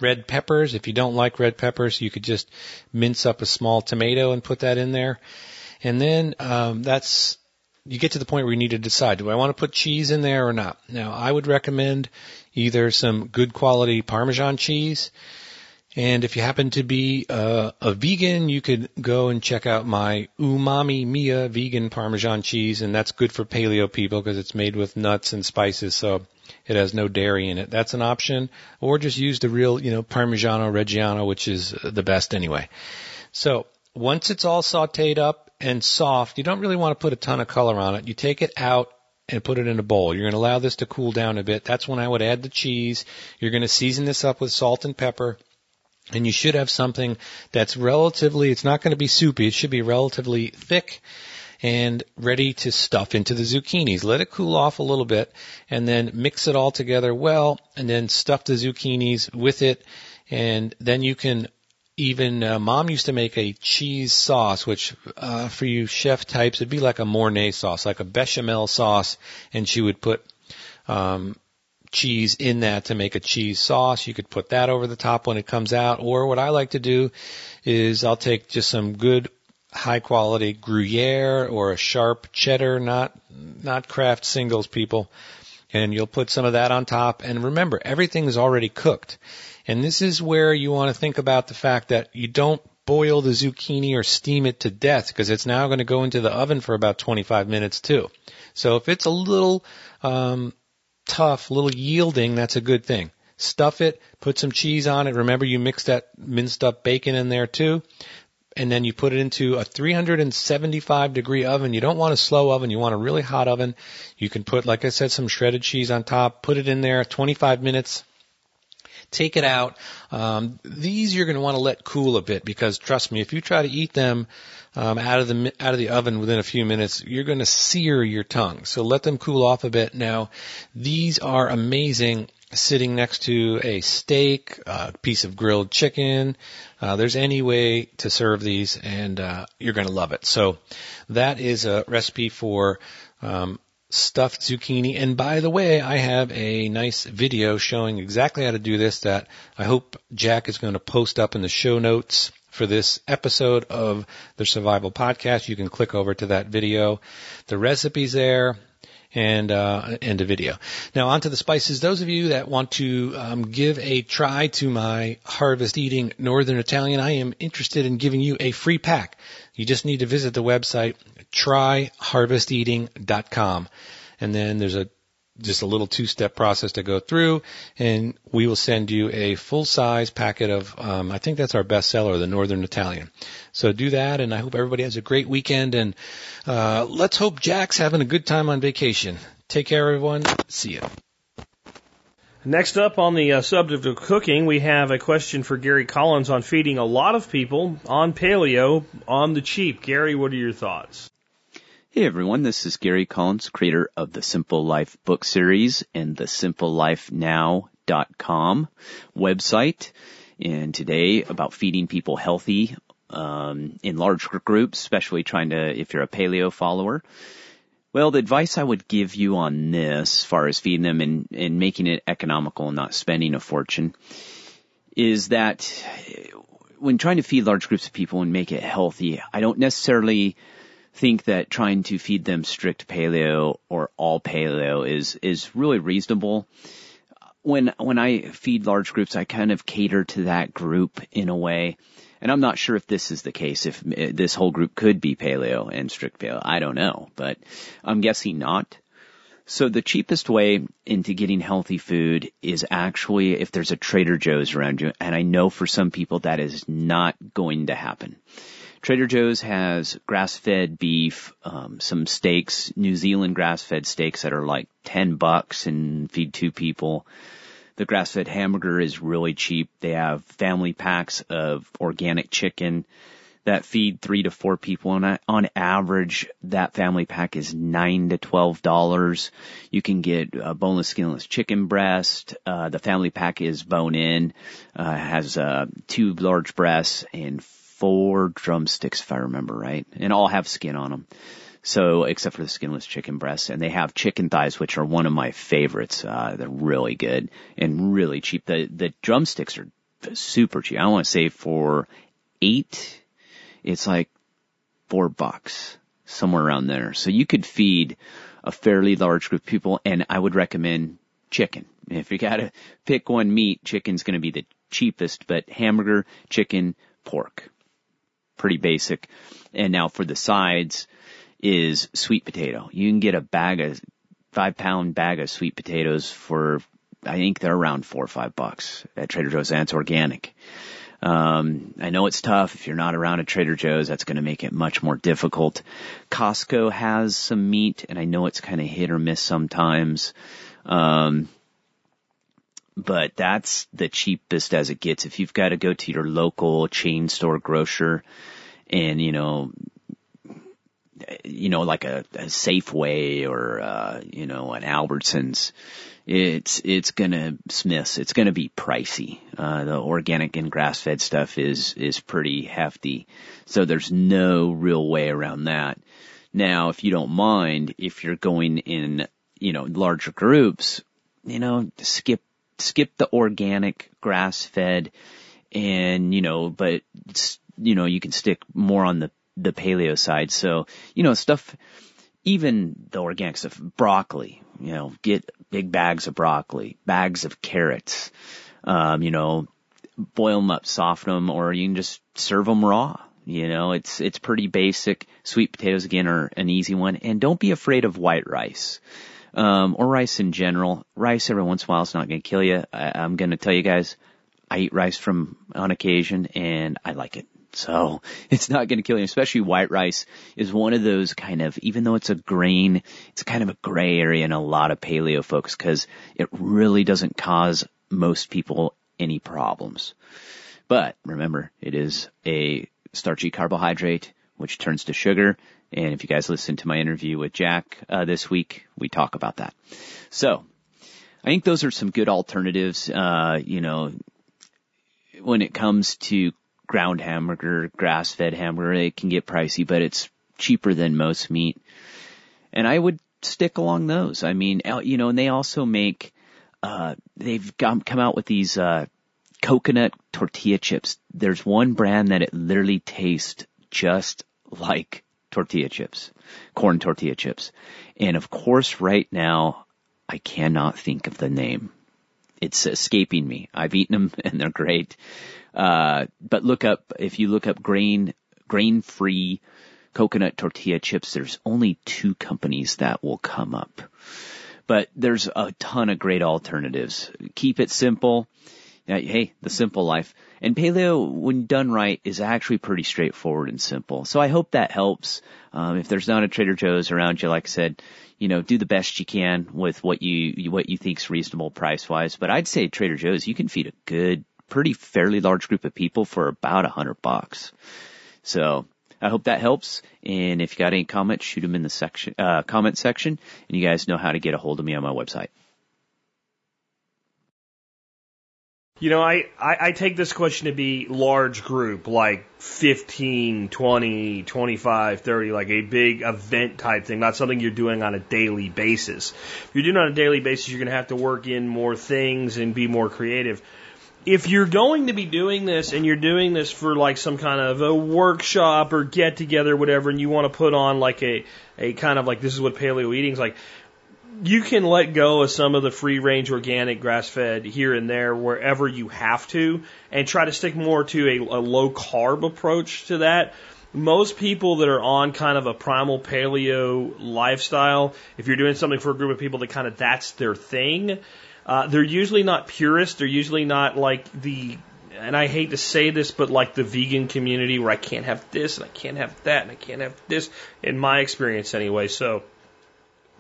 red peppers. If you don't like red peppers, you could just mince up a small tomato and put that in there. And then you get to the point where you need to decide, do I want to put cheese in there or not? Now, I would recommend either some good quality Parmesan cheese. And if you happen to be a vegan, you could go and check out my Umami Mia vegan Parmesan cheese. And that's good for paleo people because it's made with nuts and spices. So it has no dairy in it. That's an option. Or just use the real, Parmigiano Reggiano, which is the best anyway. So once it's all sauteed up and soft, you don't really want to put a ton of color on it. You take it out and put it in a bowl. You're going to allow this to cool down a bit. That's when I would add the cheese. You're going to season this up with salt and pepper. And you should have something that's relatively, it's not going to be soupy. It should be relatively thick and ready to stuff into the zucchinis. Let it cool off a little bit and then mix it all together well and then stuff the zucchinis with it. And then you can even, Mom used to make a cheese sauce, which for you chef types, it'd be like a Mornay sauce, like a bechamel sauce. And she would put cheese in that to make a cheese sauce. You could put that over the top when it comes out. Or what I like to do is I'll take just some good high quality Gruyere or a sharp cheddar, not Kraft singles, people. And you'll put some of that on top. And remember, everything is already cooked. And this is where you want to think about the fact that you don't boil the zucchini or steam it to death because it's now going to go into the oven for about 25 minutes too. So if it's a little, tough, little yielding, that's a good thing. Stuff it, put some cheese on it. Remember, you mix that minced up bacon in there too. And then you put it into a 375 degree oven. You don't want a slow oven. You want a really hot oven. You can put, like I said, some shredded cheese on top. Put it in there, 25 minutes. Take it out. These you're going to want to let cool a bit because, trust me, if you try to eat them out of the oven within a few minutes, you're going to sear your tongue. So let them cool off a bit. Now, these are amazing sitting next to a steak, a piece of grilled chicken. There's any way to serve these, and you're going to love it. So that is a recipe for stuffed zucchini. And by the way, I have a nice video showing exactly how to do this that I hope Jack is going to post up in the show notes for this episode of the Survival Podcast. You can click over to that video. The recipe's there and a video. Now onto the spices. Those of you that want to give a try to my Harvest Eating Northern Italian, I am interested in giving you a free pack. You just need to visit the website, tryharvesteating.com. And then there's just a little two-step process to go through, and we will send you a full-size packet of, I think that's our bestseller, the Northern Italian. So do that, and I hope everybody has a great weekend, and let's hope Jack's having a good time on vacation. Take care, everyone. See ya. Next up on the subject of cooking, we have a question for Gary Collins on feeding a lot of people on paleo on the cheap. Gary, what are your thoughts? Hey everyone, this is Gary Collins, creator of the Simple Life book series and the simplelifenow.com website. And today about feeding people healthy, in large groups, especially if you're a paleo follower. Well, the advice I would give you on this, as far as feeding them and making it economical and not spending a fortune, is that when trying to feed large groups of people and make it healthy, I don't necessarily think that trying to feed them strict paleo or all paleo is really reasonable. When I feed large groups, I kind of cater to that group in a way. And I'm not sure if this is the case, if this whole group could be paleo and strict paleo. I don't know, but I'm guessing not. So the cheapest way into getting healthy food is actually if there's a Trader Joe's around you. And I know for some people that is not going to happen. Trader Joe's has grass-fed beef, some steaks, New Zealand grass-fed steaks that are like $10 and feed two people. The grass-fed hamburger is really cheap. They have family packs of organic chicken that feed 3 to 4 people. And on average, that family pack is $9 to $12. You can get boneless, skinless chicken breast. The family pack is bone-in, has 2 large breasts and 4 drumsticks, if I remember right, and all have skin on them. So, except for the skinless chicken breasts, and they have chicken thighs, which are one of my favorites. They're really good and really cheap. The drumsticks are super cheap. I want to say for 8, it's like $4, somewhere around there. So you could feed a fairly large group of people, and I would recommend chicken. If you gotta pick one meat, chicken's gonna be the cheapest, but hamburger, chicken, pork. Pretty basic. And now for the sides is sweet potato. You can get a bag of 5-pound bag of sweet potatoes for, I think they're around $4 or $5 at Trader Joe's, and it's organic. I know it's tough. If you're not around at Trader Joe's, that's going to make it much more difficult. Costco has some meat, and I know it's kind of hit or miss sometimes. But that's the cheapest as it gets. If you've got to go to your local chain store grocer and, you know, like a Safeway or, an Albertsons, it's gonna miss. It's gonna be pricey. The organic and grass fed stuff is pretty hefty. So there's no real way around that. Now, if you don't mind, if you're going in, larger groups, skip the organic grass fed and, you can stick more on the paleo side. So, stuff, even the organic stuff, broccoli, get big bags of broccoli, bags of carrots, boil them up, soften them, or you can just serve them raw. It's pretty basic. Sweet potatoes, again, are an easy one. And don't be afraid of white rice. Or rice in general. Rice every once in a while is not going to kill you. I'm going to tell you guys, I eat rice on occasion and I like it. So it's not going to kill you, especially white rice is one of those kind of, even though it's a grain, it's kind of a gray area in a lot of paleo folks because it really doesn't cause most people any problems. But remember, it is a starchy carbohydrate, which turns to sugar. And if you guys listen to my interview with Jack this week, we talk about that. So I think those are some good alternatives, when it comes to ground hamburger, grass-fed hamburger, it can get pricey, but it's cheaper than most meat. And I would stick along those. I mean, and they also make they've come out with these coconut tortilla chips. There's one brand that it literally tastes just like tortilla chips, corn tortilla chips. And of course, right now, I cannot think of the name. It's escaping me. I've eaten them and they're great. But if you look up grain-free coconut tortilla chips, there's only 2 companies that will come up, but there's a ton of great alternatives. Keep it simple. Hey, the simple life. And paleo, when done right, is actually pretty straightforward and simple. So I hope that helps. If there's not a Trader Joe's around you, like I said, do the best you can with what you think's reasonable price-wise. But I'd say Trader Joe's, you can feed a pretty fairly large group of people for about $100. So I hope that helps. And if you got any comments, shoot them in the comment section. And you guys know how to get a hold of me on my website. I take this question to be large group, like 15, 20, 25, 30, like a big event type thing, not something you're doing on a daily basis. If you're doing it on a daily basis, you're going to have to work in more things and be more creative. If you're going to be doing this and you're doing this for like some kind of a workshop or get together, whatever, and you want to put on like a kind of like, this is what paleo eating is like, you can let go of some of the free-range organic grass-fed here and there wherever you have to and try to stick more to a low-carb approach to that. Most people that are on kind of a primal paleo lifestyle, if you're doing something for a group of people that kind of that's their thing, they're usually not purists. They're usually not like and I hate to say this, but like the vegan community where I can't have this and I can't have that and I can't have this, in my experience anyway, so...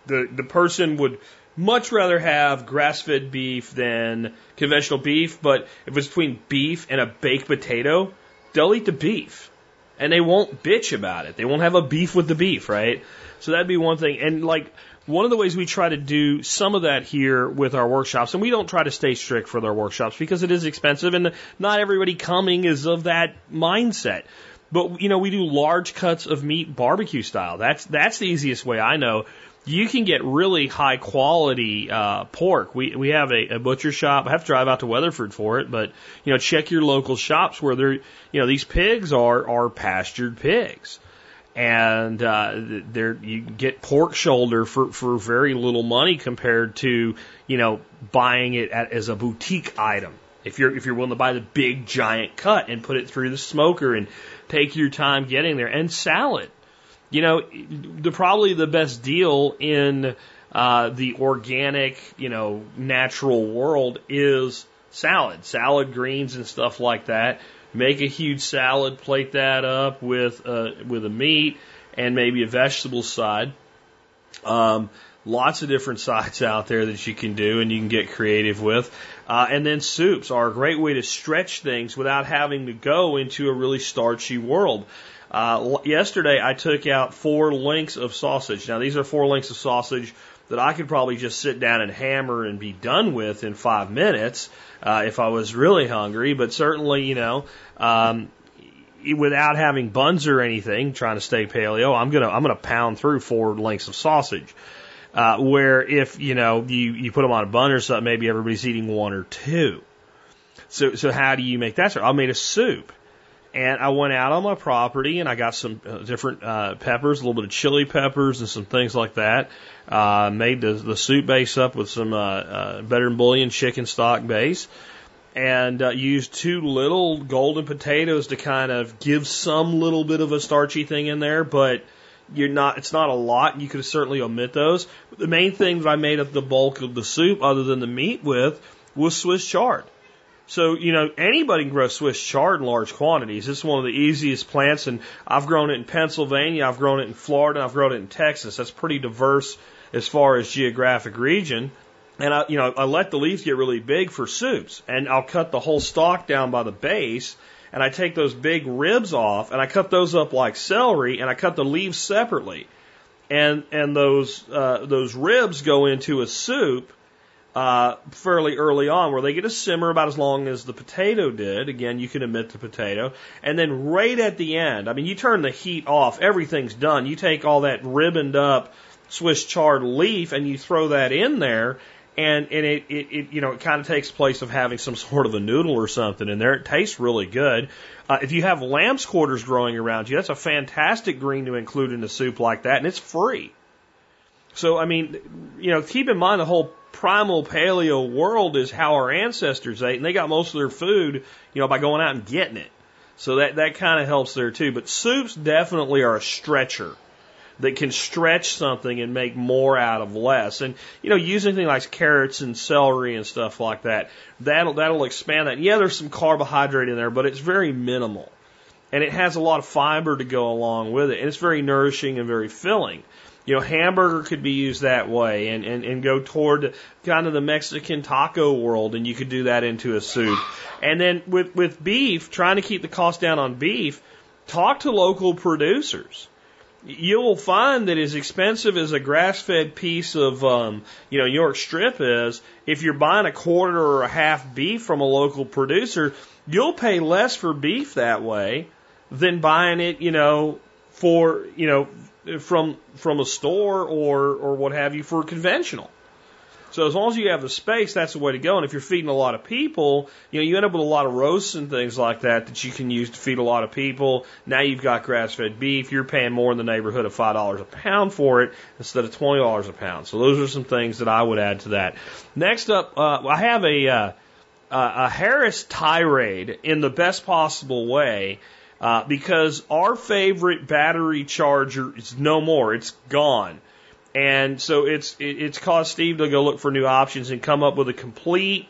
The person would much rather have grass-fed beef than conventional beef, but if it's between beef and a baked potato, they'll eat the beef. And they won't bitch about it. They won't have a beef with the beef, right? So that'd be one thing. And like one of the ways we try to do some of that here with our workshops, and we don't try to stay strict for our workshops because it is expensive and not everybody coming is of that mindset. But, you know, we do large cuts of meat barbecue style. That's the easiest way I know. You can get really high quality pork. We have a butcher shop. I have to drive out to Weatherford for it, but you know, check your local shops where they're, you know, these pigs are pastured pigs, and you get pork shoulder for very little money compared to, you know, buying it as a boutique item. If you're willing to buy the big giant cut and put it through the smoker and take your time getting there, and salad. You know, probably the best deal in the organic, you know, natural world is salad greens and stuff like that. Make a huge salad, plate that up with a meat and maybe a vegetable side. Lots of different sides out there that you can do and you can get creative with. And then soups are a great way to stretch things without having to go into a really starchy world. Yesterday I took out 4 links of sausage. Now these are 4 links of sausage that I could probably just sit down and hammer and be done with in 5 minutes, if I was really hungry, but certainly, you know, without having buns or anything, trying to stay paleo, I'm gonna pound through 4 links of sausage. Where if, you know, you put them on a bun or something, maybe everybody's eating 1 or 2. So how do you make that start? I made a soup. And I went out on my property and I got some different peppers, a little bit of chili peppers and some things like that. Made the soup base up with some Better Than Bullion chicken stock base. And used 2 little golden potatoes to kind of give some little bit of a starchy thing in there. But it's not a lot. You could certainly omit those. But the main thing that I made up the bulk of the soup, other than the meat with, was Swiss chard. So, you know, anybody can grow Swiss chard in large quantities. It's one of the easiest plants, and I've grown it in Pennsylvania, I've grown it in Florida, I've grown it in Texas. That's pretty diverse as far as geographic region. And I let the leaves get really big for soups, and I'll cut the whole stalk down by the base, and I take those big ribs off, and I cut those up like celery, and I cut the leaves separately. And those ribs go into a soup fairly early on, where they get to simmer about as long as the potato did. Again, you can omit the potato. And then right at the end, I mean, you turn the heat off, everything's done. You take all that ribboned up Swiss chard leaf and you throw that in there, and it you know, it kind of takes place of having some sort of a noodle or something in there. It tastes really good. If you have lamb's quarters growing around you, that's a fantastic green to include in a soup like that, and it's free. So, I mean, you know, keep in mind the whole primal paleo world is how our ancestors ate, and they got most of their food, you know, by going out and getting it. So that kind of helps there too. But soups definitely are a stretcher that can stretch something and make more out of less. And, you know, using things like carrots and celery and stuff like that, that'll expand that. And yeah, there's some carbohydrate in there, but it's very minimal. And it has a lot of fiber to go along with it. And it's very nourishing and very filling. You know, hamburger could be used that way and go toward kind of the Mexican taco world, and you could do that into a soup. And then with beef, trying to keep the cost down on beef, talk to local producers. You will find that as expensive as a grass-fed piece of, you know, York strip is, if you're buying a quarter or a half beef from a local producer, you'll pay less for beef that way than buying it, you know, for, you know, from a store or what have you for conventional. So as long as you have the space, that's the way to go. And if you're feeding a lot of people, you know, you end up with a lot of roasts and things like that you can use to feed a lot of people. Now you've got grass-fed beef. You're paying more in the neighborhood of $5 a pound for it instead of $20 a pound. So those are some things that I would add to that. Next up, I have a Harris tirade in the best possible way. Because our favorite battery charger is no more. It's gone. And so it's caused Steve to go look for new options and come up with a complete,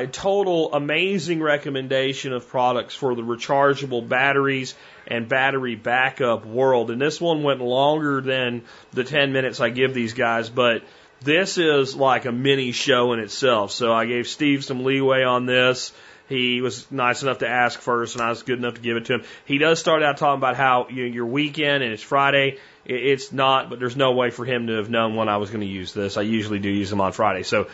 total amazing recommendation of products for the rechargeable batteries and battery backup world. And this one went longer than the 10 minutes I give these guys, but this is like a mini show in itself. So I gave Steve some leeway on this. He was nice enough to ask first, and I was good enough to give it to him. He does start out talking about how your weekend and it's Friday. It's not, but there's no way for him to have known when I was going to use this. I usually do use them on Friday. So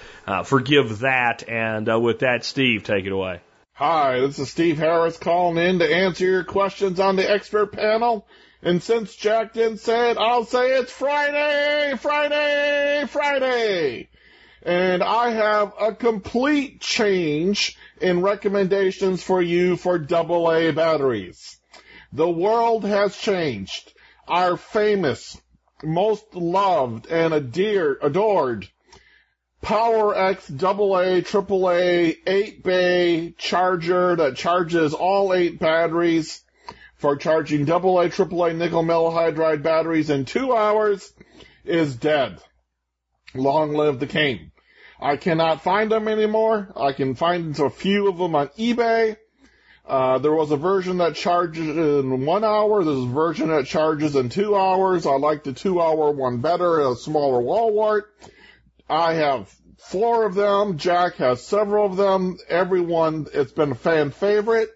forgive that. And with that, Steve, take it away. Hi, this is Steve Harris calling in to answer your questions on the expert panel. And since Jack didn't say it, I'll say it's Friday, Friday, Friday. And I have a complete change in recommendations for you for AA batteries. The world has changed. Our famous, most loved, and adored PowerX AA, AAA, 8-bay charger that charges all 8 batteries for charging AA, AAA nickel metal hydride batteries in 2 hours is dead. Long live the king. I cannot find them anymore. I can find a few of them on eBay. There was a version that charges in 1 hour. There's a version that charges in 2 hours. I like the 2 hour one better, a smaller wall wart. I have 4 of them. Jack has several of them. Everyone, it's been a fan favorite.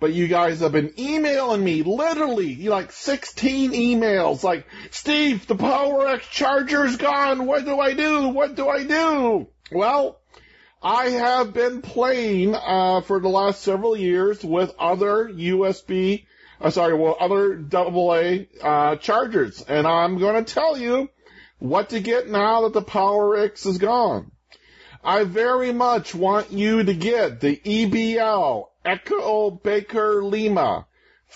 But you guys have been emailing me, literally, like 16 emails, like, Steve, the PowerX charger's gone. What do I do? What do I do? Well, I have been playing for the last several years with other other AA chargers, and I'm going to tell you what to get now that the PowerX is gone. I very much want you to get the EBL Echo Baker Lima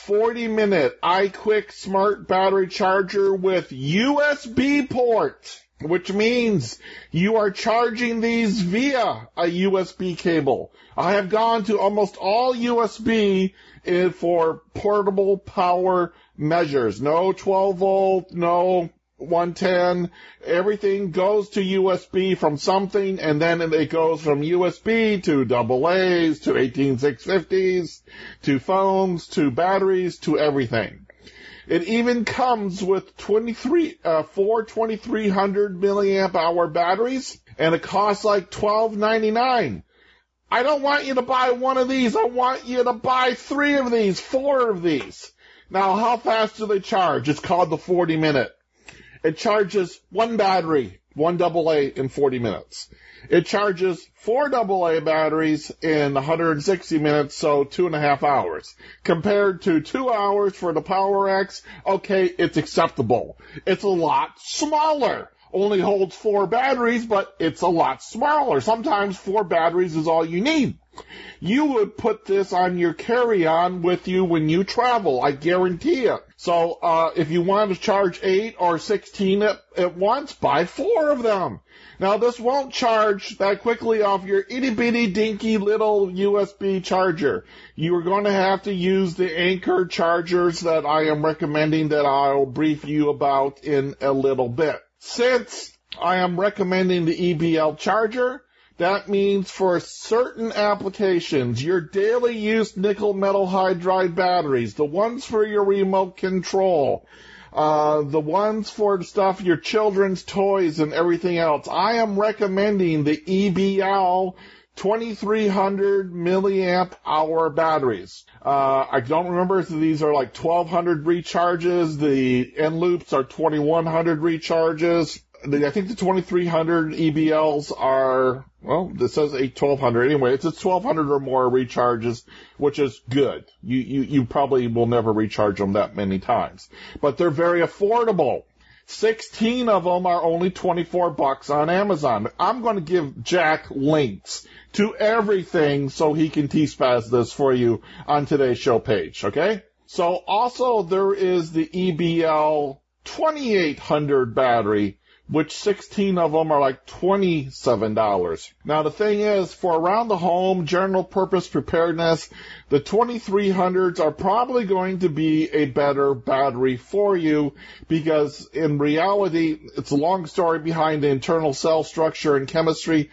40-minute iQuick smart battery charger with USB port, which means you are charging these via a USB cable. I have gone to almost all USB for portable power measures. No 12-volt, no 110. Everything goes to USB from something, and then it goes from USB to AA's, to 18650s, to phones, to batteries, to everything. It even comes with 4 2300 milliamp hour batteries, and it costs like $12.99. I don't want you to buy one of these. I want you to buy 3 of these, 4 of these. Now, how fast do they charge? It's called the 40-minute. It charges 1 battery, 1 AA in 40 minutes. It charges 4 AA batteries in 160 minutes, so 2.5 hours. Compared to 2 hours for the PowerX, okay, it's acceptable. It's a lot smaller. Only holds 4 batteries, but it's a lot smaller. Sometimes 4 batteries is all you need. You would put this on your carry-on with you when you travel, I guarantee it. So if you want to charge 8 or 16 at once, buy 4 of them. Now, this won't charge that quickly off your itty-bitty, dinky little USB charger. You are going to have to use the Anker chargers that I am recommending that I'll brief you about in a little bit. Since I am recommending the EBL charger, that means for certain applications, your daily use nickel metal hydride batteries, the ones for your remote control, the ones for stuff, your children's toys and everything else, I am recommending the EBL 2300 milliamp hour batteries. I don't remember if these are like 1200 recharges. The Eneloops are 2100 recharges. I think the 2300 EBLs are, well, this says 1200. Anyway, it's 1200 or more recharges, which is good. You probably will never recharge them that many times, but they're very affordable. 16 of them are only $24 on Amazon. I'm going to give Jack links to everything so he can T-spaz this for you on today's show page, okay? So also there is the EBL 2800 battery, which 16 of them are like $27. Now the thing is, for around the home, general purpose preparedness, the 2300s are probably going to be a better battery for you because in reality, it's a long story behind the internal cell structure and chemistry.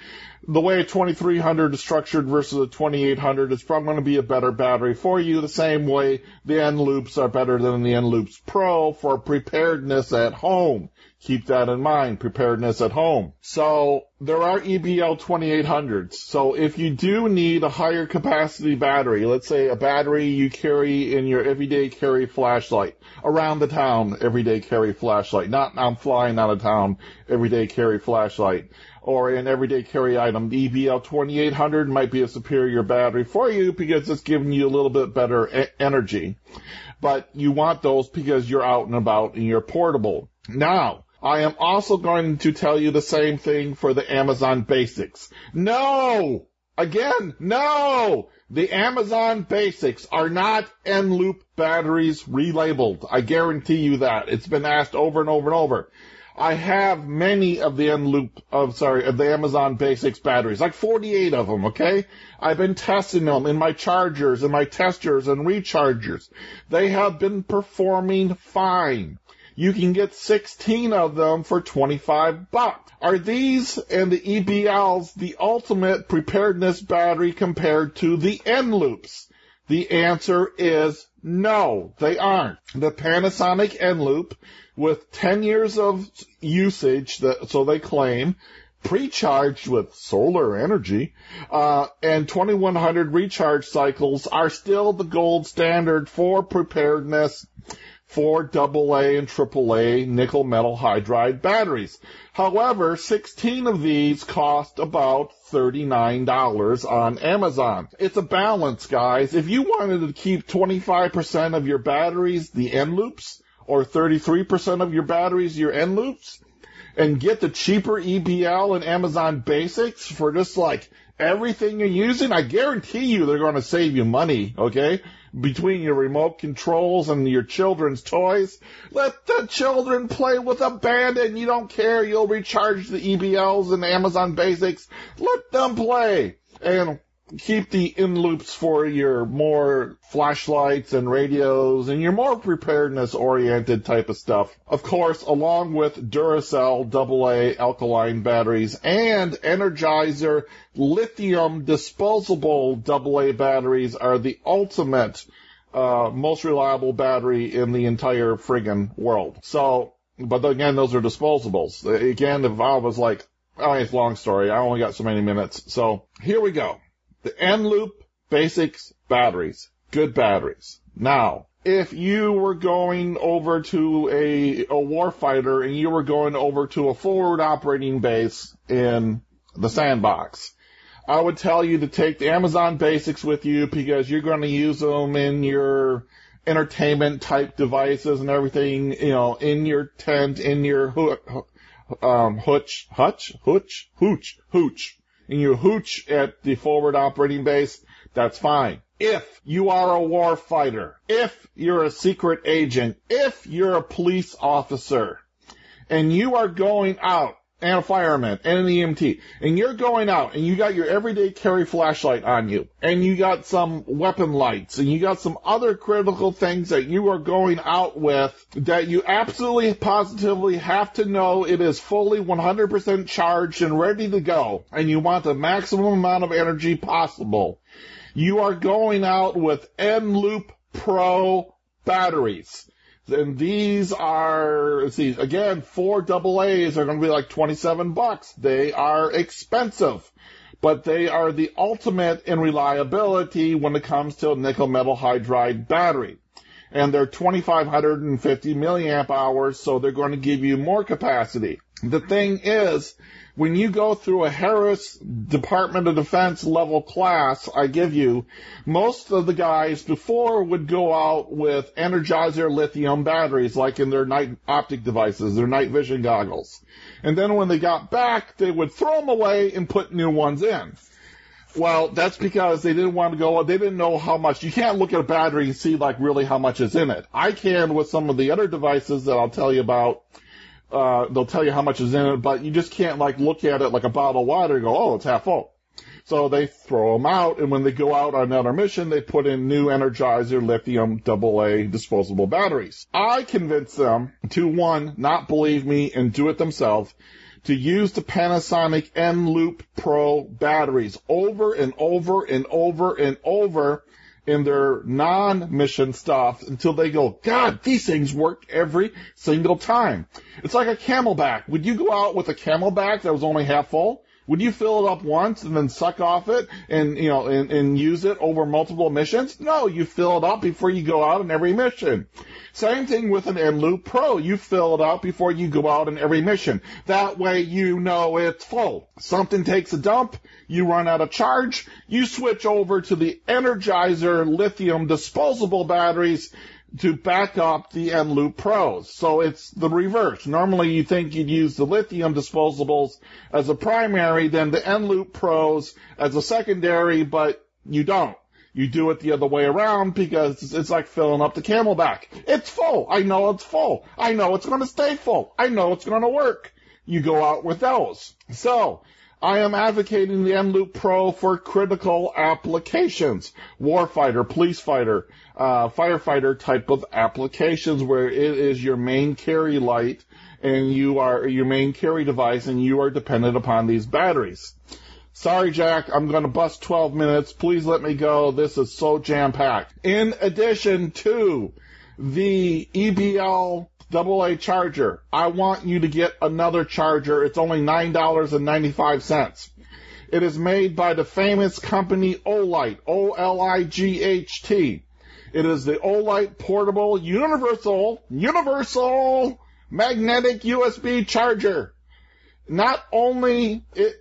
The way a 2300 is structured versus a 2800 is probably going to be a better battery for you, the same way the Eneloops are better than the Eneloop Pro for preparedness at home. Keep that in mind, preparedness at home. So there are EBL 2800s. So if you do need a higher capacity battery, let's say a battery you carry in your everyday carry flashlight, around the town everyday carry flashlight, not I'm flying out of town everyday carry flashlight, or an everyday carry item, the EBL 2800 might be a superior battery for you because it's giving you a little bit better energy. But you want those because you're out and about and you're portable. Now, I am also going to tell you the same thing for the Amazon Basics. No! Again, no! The Amazon Basics are not Eneloop batteries relabeled. I guarantee you that. It's been asked over and over and over. I have many of the of the Amazon Basics batteries, like 48 of them, okay? I've been testing them in my chargers and my testers and rechargers. They have been performing fine. You can get 16 of them for $25. Are these and the EBLs the ultimate preparedness battery compared to the Eneloops? The answer is no, they aren't. The Panasonic Eneloop, with 10 years of usage, so they claim, pre-charged with solar energy, and 2100 recharge cycles are still the gold standard for preparedness for AA and AAA nickel metal hydride batteries. However, 16 of these cost about $39 on Amazon. It's a balance, guys. If you wanted to keep 25% of your batteries, the Eneloops, or 33% of your batteries, your Eneloops, and get the cheaper EBL and Amazon Basics for just like everything you're using, I guarantee you they're going to save you money, okay? Between your remote controls and your children's toys, let the children play with abandon. You don't care. You'll recharge the EBLs and the Amazon Basics. Let them play. And keep the Eneloops for your more flashlights and radios and your more preparedness-oriented type of stuff. Of course, along with Duracell AA alkaline batteries and Energizer lithium disposable AA batteries are the ultimate, most reliable battery in the entire friggin' world. So, but again, those are disposables. Again, if I was like, oh, it's a long story. I only got so many minutes. So, here we go. The Eneloop Basics batteries, good batteries. Now, if you were going over to a warfighter and you were going over to a forward operating base in the sandbox, I would tell you to take the Amazon Basics with you because you're going to use them in your entertainment type devices and everything, you know, in your tent, in your hooch. And you hooch at the forward operating base, that's fine. If you are a war fighter, if you're a secret agent, if you're a police officer, and you are going out, and a fireman, and an EMT, and you're going out, and you got your everyday carry flashlight on you, and you got some weapon lights, and you got some other critical things that you are going out with that you absolutely, positively have to know it is fully 100% charged and ready to go, and you want the maximum amount of energy possible. You are going out with Eneloop Pro batteries. And these are, let's see, again, 4 AA's are going to be like $27. They are expensive, but they are the ultimate in reliability when it comes to a nickel metal hydride battery. And they're 2,550 milliamp hours, so they're going to give you more capacity. The thing is, when you go through a Harris Department of Defense level class, I give you, most of the guys before would go out with Energizer lithium batteries, like in their night optic devices, their night vision goggles. And then when they got back, they would throw them away and put new ones in. Well, that's because they didn't want to go, they didn't know how much. You can't look at a battery and see, like, really how much is in it. I can with some of the other devices that I'll tell you about. They'll tell you how much is in it, but you just can't, like, look at it like a bottle of water and go, oh, it's half full. So they throw them out, and when they go out on another mission, they put in new Energizer lithium AA disposable batteries. I convince them to, one, not believe me and do it themselves, to use the Panasonic Eneloop Pro batteries over and over and over and over in their non-mission stuff until they go, God, these things work every single time. It's like a CamelBak. Would you go out with a CamelBak that was only half full? Would you fill it up once and then suck off it and, you know, and use it over multiple missions? No, you fill it up before you go out in every mission. Same thing with an Eneloop Pro. You fill it up before you go out in every mission. That way you know it's full. Something takes a dump, you run out of charge, you switch over to the Energizer lithium disposable batteries to back up the Eneloop Pros. So it's the reverse. Normally you think you'd use the lithium disposables as a primary, then the Eneloop Pros as a secondary, but you don't. You do it the other way around because it's like filling up the CamelBak. It's full. I know it's full. I know it's going to stay full. I know it's going to work. You go out with those. So I am advocating the Eneloop Pro for critical applications. Warfighter, police fighter, firefighter type of applications where it is your main carry light and you are your main carry device and you are dependent upon these batteries. Sorry, Jack, I'm going to bust 12 minutes. Please let me go. This is so jam-packed. In addition to the EBL AA charger, I want you to get another charger. It's only $9.95. It is made by the famous company Olight, Olight. It is the Olight Portable Universal Magnetic USB Charger. Not only, it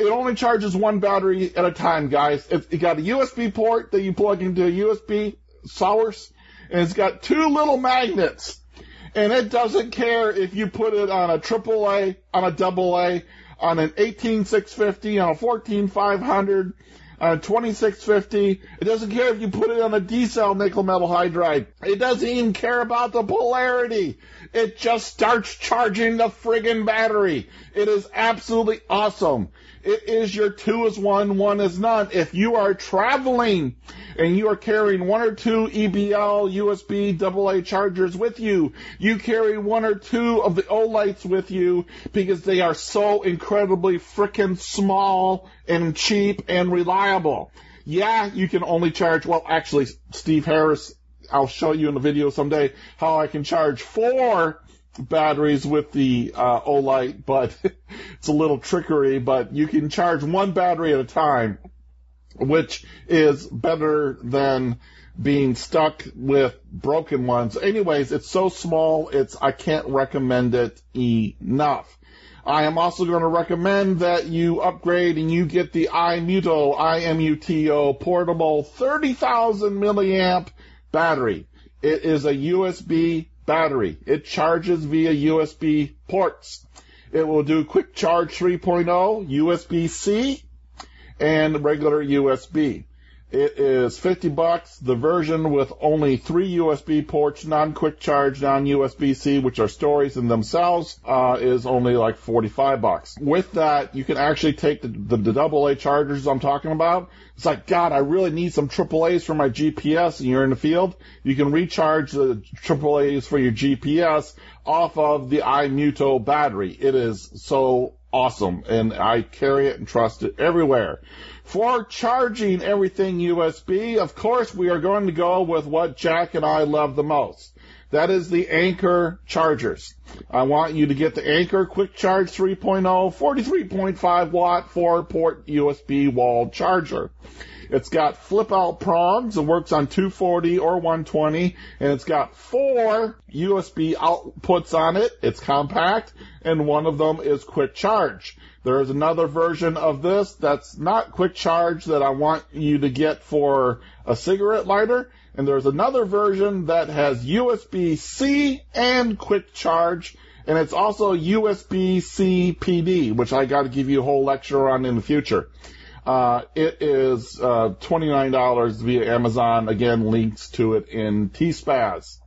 only charges one battery at a time, guys. It's got a USB port that you plug into a USB source, and it's got two little magnets. And it doesn't care if you put it on a AAA, on a AA, on an 18650, on a 14500, on a 2650. It doesn't care if you put it on a D-cell nickel metal hydride. It doesn't even care about the polarity. It just starts charging the friggin' battery. It is absolutely awesome. It is your two is one, one is none. If you are traveling and you are carrying one or two EBL USB AA chargers with you, you carry one or two of the Olights with you because they are so incredibly frickin' small and cheap and reliable. Yeah, you can only charge, well, actually, Steve Harris, I'll show you in a video someday how I can charge four batteries with the Olight, but it's a little trickery, but you can charge one battery at a time, which is better than being stuck with broken ones. Anyways, it's so small, I can't recommend it enough. I am also going to recommend that you upgrade and you get the iMUTO portable 30,000 milliamp battery. It is a USB battery. It charges via USB ports. It will do Quick Charge 3.0, USB-C, and regular USB. It is $50, the version with only three USB ports, non-Quick Charge, non-USB-C, which are stories in themselves, is only like $45. With that, you can actually take the AA chargers I'm talking about. It's like, God, I really need some AAAs for my GPS, and you're in the field. You can recharge the AAAs for your GPS off of the iMUTO battery. It is so awesome, and I carry it and trust it everywhere. For charging everything USB, of course, we are going to go with what Jack and I love the most. That is the Anker chargers. I want you to get the Anker Quick Charge 3.0 43.5 watt 4-port USB wall charger. It's got flip-out prongs. It works on 240 or 120, and it's got four USB outputs on it. It's compact, and one of them is Quick Charge. There is another version of this that's not Quick Charge that I want you to get for a cigarette lighter, and there's another version that has USB-C and Quick Charge, and it's also USB-C PD, which I got to give you a whole lecture on in the future. It is $29 via Amazon. Again, links to it in T-Spaz.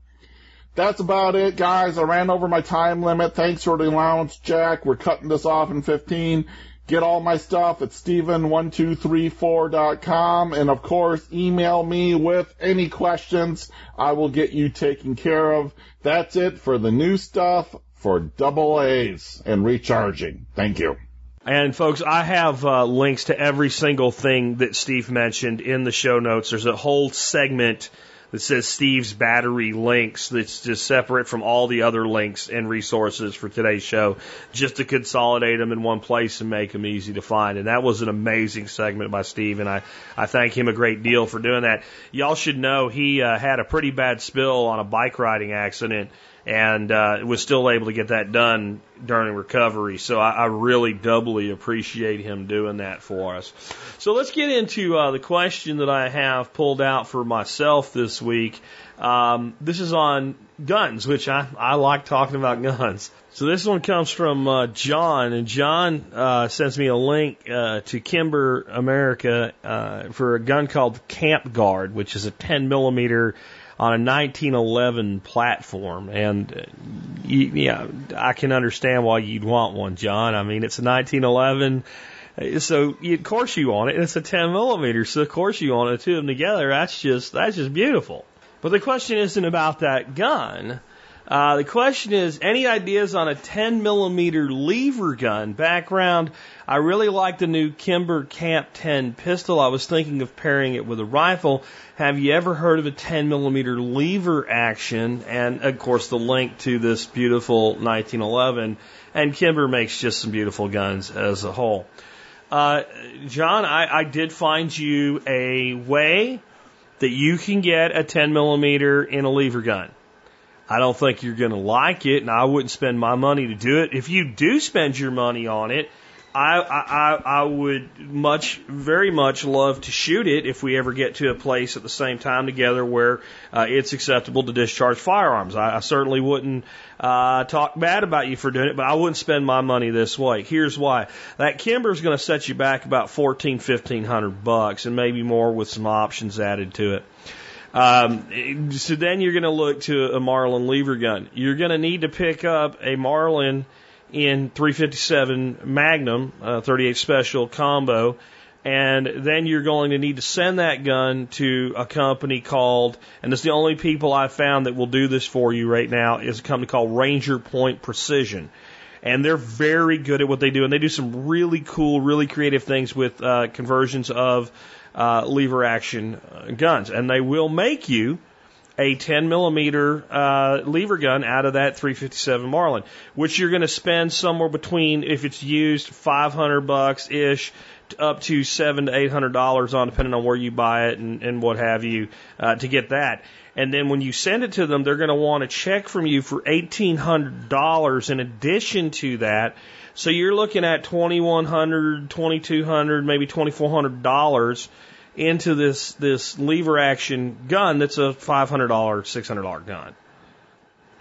That's about it, guys. I ran over my time limit. Thanks for the allowance, Jack. We're cutting this off in 15. Get all my stuff at steven1234.com. And, of course, email me with any questions. I will get you taken care of. That's it for the new stuff for AAs and recharging. Thank you. And, folks, I have links to every single thing that Steve mentioned in the show notes. There's a whole segment that says Steve's Battery Links, that's just separate from all the other links and resources for today's show, just to consolidate them in one place and make them easy to find. And that was an amazing segment by Steve, and I thank him a great deal for doing that. Y'all should know he had a pretty bad spill on a bike riding accident, and was still able to get that done during recovery. So I really doubly appreciate him doing that for us. So let's get into the question that I have pulled out for myself this week. This is on guns, which I like talking about guns. So this one comes from John, and John sends me a link to Kimber America for a gun called Camp Guard, which is a 10 millimeter on a 1911 platform. And yeah, I can understand why you'd want one, John. I mean, it's a 1911, so of course you want it. And it's a 10 millimeter, so of course you want it. Two of them together, that's just beautiful. But the question isn't about that gun. The question is, any ideas on a 10 millimeter lever gun? Background, I really like the new Kimber Camp 10 pistol. I was thinking of pairing it with a rifle. Have you ever heard of a 10 millimeter lever action? And of course the link to this beautiful 1911, and Kimber makes just some beautiful guns as a whole. John, I did find you a way that you can get a 10 millimeter in a lever gun. I don't think you're going to like it, and I wouldn't spend my money to do it. If you do spend your money on it, I would very much love to shoot it if we ever get to a place at the same time together where it's acceptable to discharge firearms. I certainly wouldn't talk bad about you for doing it, but I wouldn't spend my money this way. Here's why. That Kimber's going to set you back about $1,400-$1,500, and maybe more with some options added to it. So then you're going to look to a Marlin lever gun. You're going to need to pick up a Marlin in 357 Magnum, 38 Special combo, and then you're going to need to send that gun to a company called, and it's the only people I've found that will do this for you right now, is a company called Ranger Point Precision. And they're very good at what they do, and they do some really cool, really creative things with conversions of lever action guns, and they will make you a 10 millimeter lever gun out of that 357 Marlin, which you're going to spend somewhere between, if it's used, $500 ish, up to $700 to $800 on, depending on where you buy it and what have you, to get that. And then when you send it to them, they're going to want a check from you for $1,800 in addition to that. So you're looking at $2,100, $2,200, maybe $2,400 into this lever action gun that's a $500, $600 gun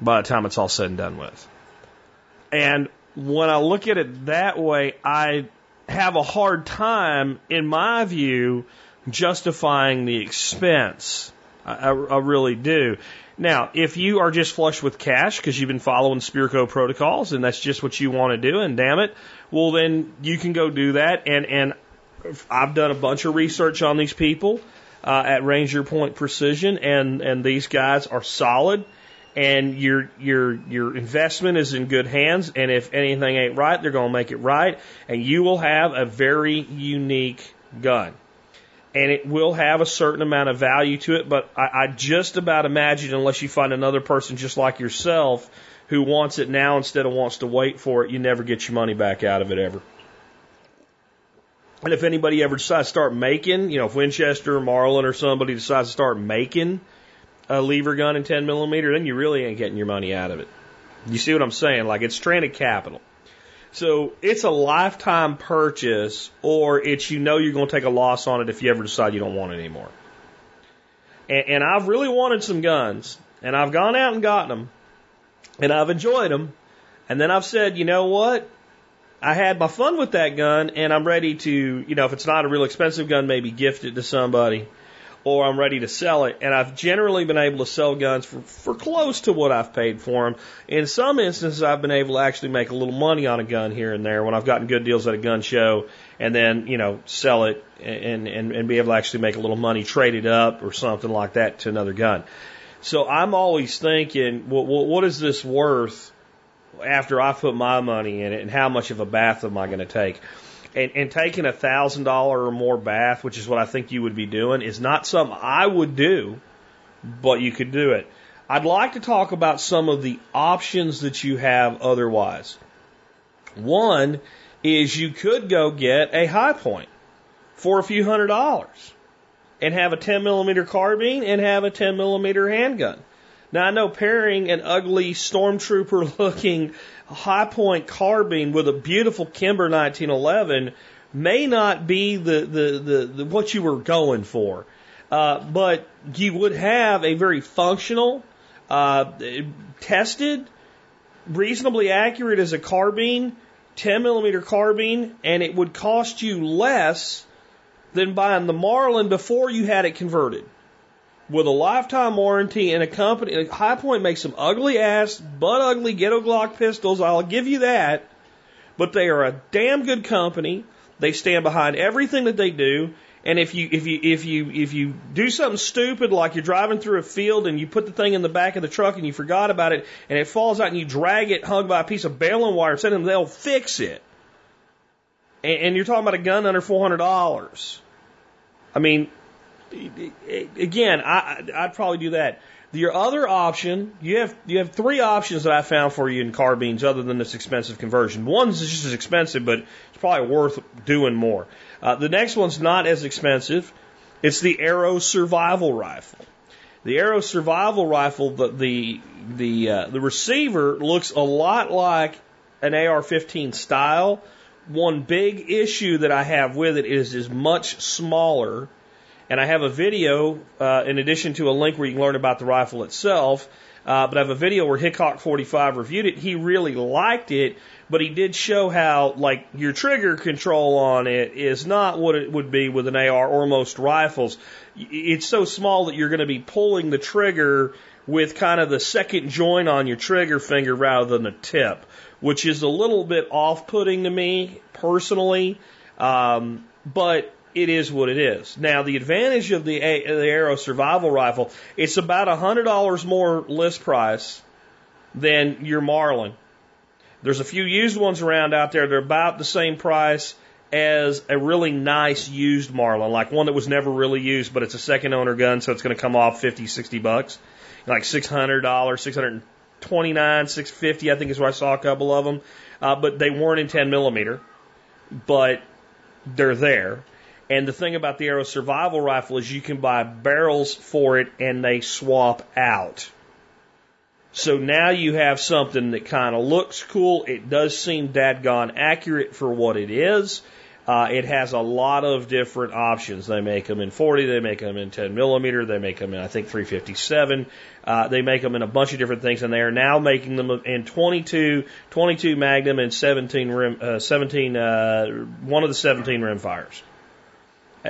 by the time it's all said and done with. And when I look at it that way, I have a hard time, in my view, justifying the expense. I really do. Now, if you are just flush with cash because you've been following Spirko protocols and that's just what you want to do, and damn it, well, then you can go do that. And I've done a bunch of research on these people at Ranger Point Precision, and these guys are solid, and your investment is in good hands, and if anything ain't right, they're going to make it right, and you will have a very unique gun. And it will have a certain amount of value to it, but I just about imagine, unless you find another person just like yourself who wants it now instead of wants to wait for it, you never get your money back out of it ever. And if anybody ever decides to start making, if Winchester or Marlin or somebody decides to start making a lever gun in 10 millimeter, then you really ain't getting your money out of it. You see what I'm saying? Like, it's stranded capital. So it's a lifetime purchase, or it's you're going to take a loss on it if you ever decide you don't want it anymore. And I've really wanted some guns, and I've gone out and gotten them, and I've enjoyed them, and then I've said, you know what? I had my fun with that gun, and I'm ready to, if it's not a real expensive gun, maybe gift it to somebody, or I'm ready to sell it. And I've generally been able to sell guns for close to what I've paid for them. In some instances, I've been able to actually make a little money on a gun here and there when I've gotten good deals at a gun show, and then, sell it and be able to actually make a little money, trade it up or something like that to another gun. So I'm always thinking, well, what is this worth after I put my money in it, and how much of a bath am I going to take? And taking $1,000 or more bath, which is what I think you would be doing, is not something I would do but you could do it. I'd like to talk about some of the options that you have otherwise. One is you could go get a Hi-Point for a few $100s and have a 10mm carbine and have a 10mm handgun. Now, I know pairing an ugly stormtrooper-looking Hi-Point carbine with a beautiful Kimber 1911 may not be the what you were going for, but you would have a very functional, tested, reasonably accurate as a carbine, 10mm carbine, and it would cost you less than buying the Marlin before you had it converted. With a lifetime warranty and a company, Hi-Point makes some ugly-ass, butt-ugly ghetto Glock pistols, I'll give you that, but they are a damn good company. They stand behind everything that they do, and if you do something stupid, like you're driving through a field and you put the thing in the back of the truck and you forgot about it, and it falls out and you drag it hung by a piece of baling wire, send them, they'll fix it. And you're talking about a gun under $400. I mean, again, I'd probably do that. Your other option, you have three options that I found for you in carbines other than this expensive conversion. One's just as expensive, but it's probably worth doing more. The next one's not as expensive. It's the Aero Survival Rifle. The Aero Survival Rifle, the receiver looks a lot like an AR-15 style. One big issue that I have with it is much smaller. And I have a video, in addition to a link where you can learn about the rifle itself, but I have a video where Hickok45 reviewed it. He really liked it, but he did show how, like, your trigger control on it is not what it would be with an AR or most rifles. It's so small that you're going to be pulling the trigger with kind of the second joint on your trigger finger rather than the tip, which is a little bit off-putting to me personally, but it is what it is. Now, the advantage of the Aero Survival Rifle, it's about $100 more list price than your Marlin. There's a few used ones around out there. They're about the same price as a really nice used Marlin, like one that was never really used, but it's a second owner gun, so it's going to come off $50, $60, like $600, $629, $650. I think is where I saw a couple of them, but they weren't in 10mm, but they're there. And the thing about the Aero Survival Rifle is you can buy barrels for it and they swap out. So now you have something that kind of looks cool. It does seem dadgone accurate for what it is. It has a lot of different options. They make them in 40, they make them in 10mm, they make them in, I think, 357. They make them in a bunch of different things, and they are now making them in 22 Magnum, and 17 one of the 17 rimfires.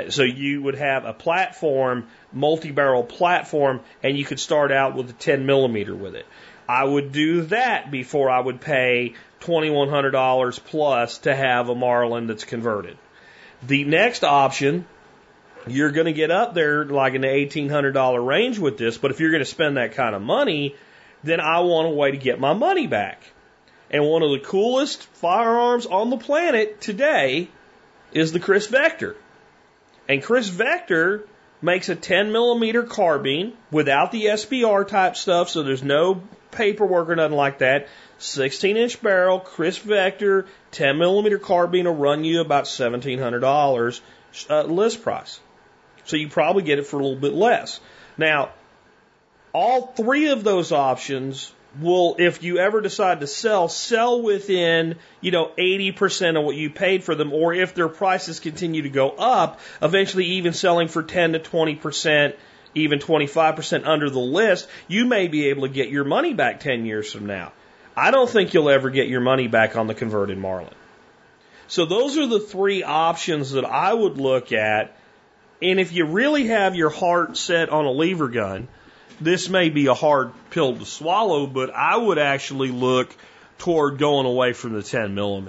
So you would have a platform, multi-barrel platform, and you could start out with a 10mm with it. I would do that before I would pay $2,100 plus to have a Marlin that's converted. The next option, you're going to get up there like in the $1,800 range with this, but if you're going to spend that kind of money, then I want a way to get my money back. And one of the coolest firearms on the planet today is the Kriss Vector. And Kriss Vector makes a 10mm carbine without the SBR type stuff, so there's no paperwork or nothing like that. 16-inch barrel, Kriss Vector, 10mm carbine will run you about $1,700 list price. So you probably get it for a little bit less. Now, all three of those options will, if you ever decide to sell within, 80% of what you paid for them, or if their prices continue to go up, eventually even selling for 10 to 20%, even 25% under the list, you may be able to get your money back 10 years from now. I don't think you'll ever get your money back on the converted Marlin. So those are the three options that I would look at, and if you really have your heart set on a lever gun, this may be a hard pill to swallow, but I would actually look toward going away from the 10mm.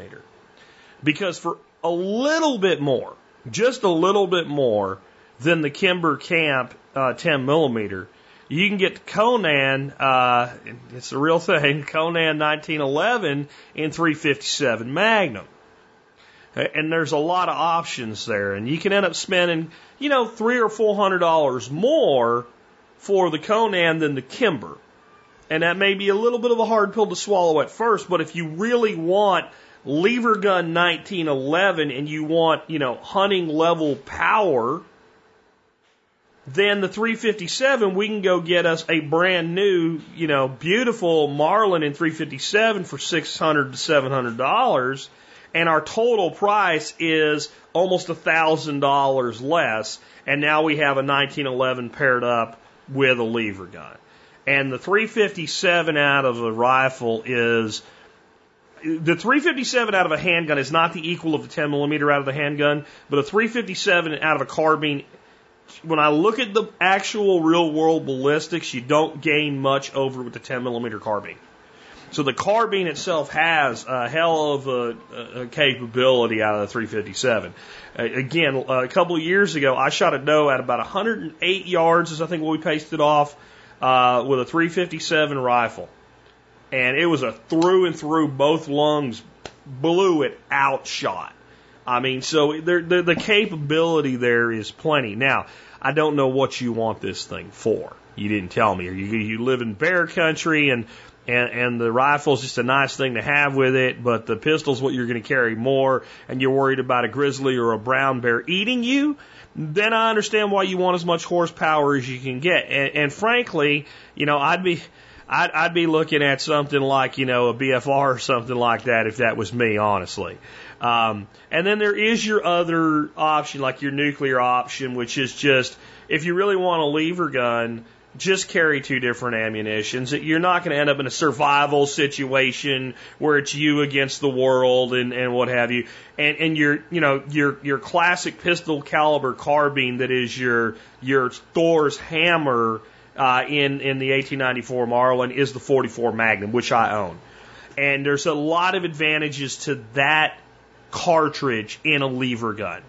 Because for a little bit more, just a little bit more than the Kimber Camp 10mm, you can get the Conan, it's the real thing, Conan 1911 in 357 Magnum. And there's a lot of options there, and you can end up spending, $300 or $400 more for the Conan than the Kimber. And that may be a little bit of a hard pill to swallow at first, but if you really want lever gun 1911 and you want, you know, hunting level power, then the 357, we can go get us a brand new, you know, beautiful Marlin in 357 for $600 to $700, and our total price is almost $1,000 less, and now we have a 1911 paired up with a lever gun. And the 357 out of a rifle is... The 357 out of a handgun is not the equal of the 10mm out of the handgun, but a 357 out of a carbine... When I look at the actual real-world ballistics, you don't gain much over with the 10mm carbine. So the carbine itself has a hell of a capability out of the 357. Again, a couple of years ago, I shot a doe at about 108 yards, is I think what we pasted off, with a 357 rifle. And it was a through-and-through, both lungs blew it out shot. I mean, so the capability there is plenty. Now, I don't know what you want this thing for. You didn't tell me. You live in bear country, and the rifle's just a nice thing to have with it, but the pistol's what you're going to carry more, and you're worried about a grizzly or a brown bear eating you, then I understand why you want as much horsepower as you can get. And frankly, you know, I'd be looking at something like, you know, a BFR or something like that if that was me, honestly. And then there is your other option, like your nuclear option, which is just, if you really want a lever gun, just carry two different ammunitions. You're not going to end up in a survival situation where it's you against the world and what have you. And your classic pistol caliber carbine that is your Thor's hammer in the 1894 Marlin is the 44 Magnum, which I own. And there's a lot of advantages to that cartridge in a lever gun.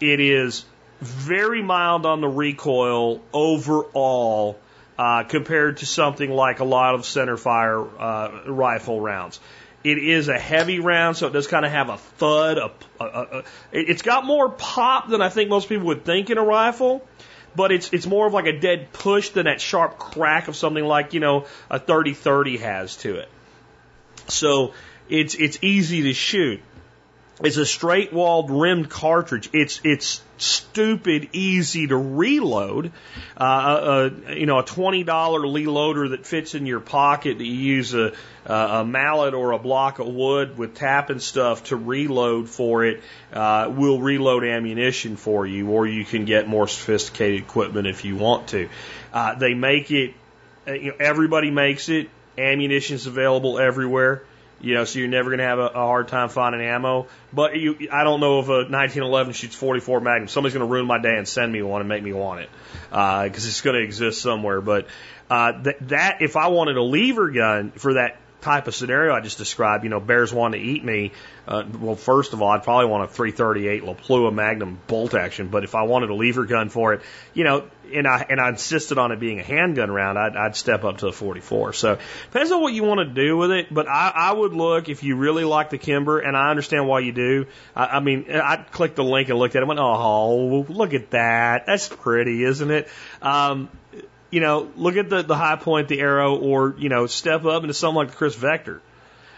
It is very mild on the recoil overall compared to something like a lot of center fire rifle rounds. It is a heavy round, so it does kind of have a thud. It's got more pop than I think most people would think in a rifle, but it's more of like a dead push than that sharp crack of something like, you know, a 30-30 has to it. So it's easy to shoot. It's a straight-walled, rimmed cartridge. It's stupid easy to reload. A $20 reloader that fits in your pocket that you use a mallet or a block of wood with tap and stuff to reload for it will reload ammunition for you, or you can get more sophisticated equipment if you want to. They make it, you know, everybody makes it. Ammunition's available everywhere. You know, so you're never going to have a hard time finding ammo. But I don't know if a 1911 shoots 44 Magnum. Somebody's going to ruin my day and send me one and make me want it, because it's going to exist somewhere. But that, if I wanted a lever gun for that type of scenario I just described, you know, bears want to eat me. Well, first of all, I'd probably want a 338 La Plua Magnum bolt action. But if I wanted a lever gun for it, you know, and I insisted on it being a handgun round, I'd step up to a 44. So depends on what you want to do with it. But I would look, if you really like the Kimber, and I understand why you do. I mean, I clicked the link and looked at it and went, oh, look at that. That's pretty, isn't it? You know, look at the Hi-Point, the Aero, or, you know, step up into something like the Kriss Vector.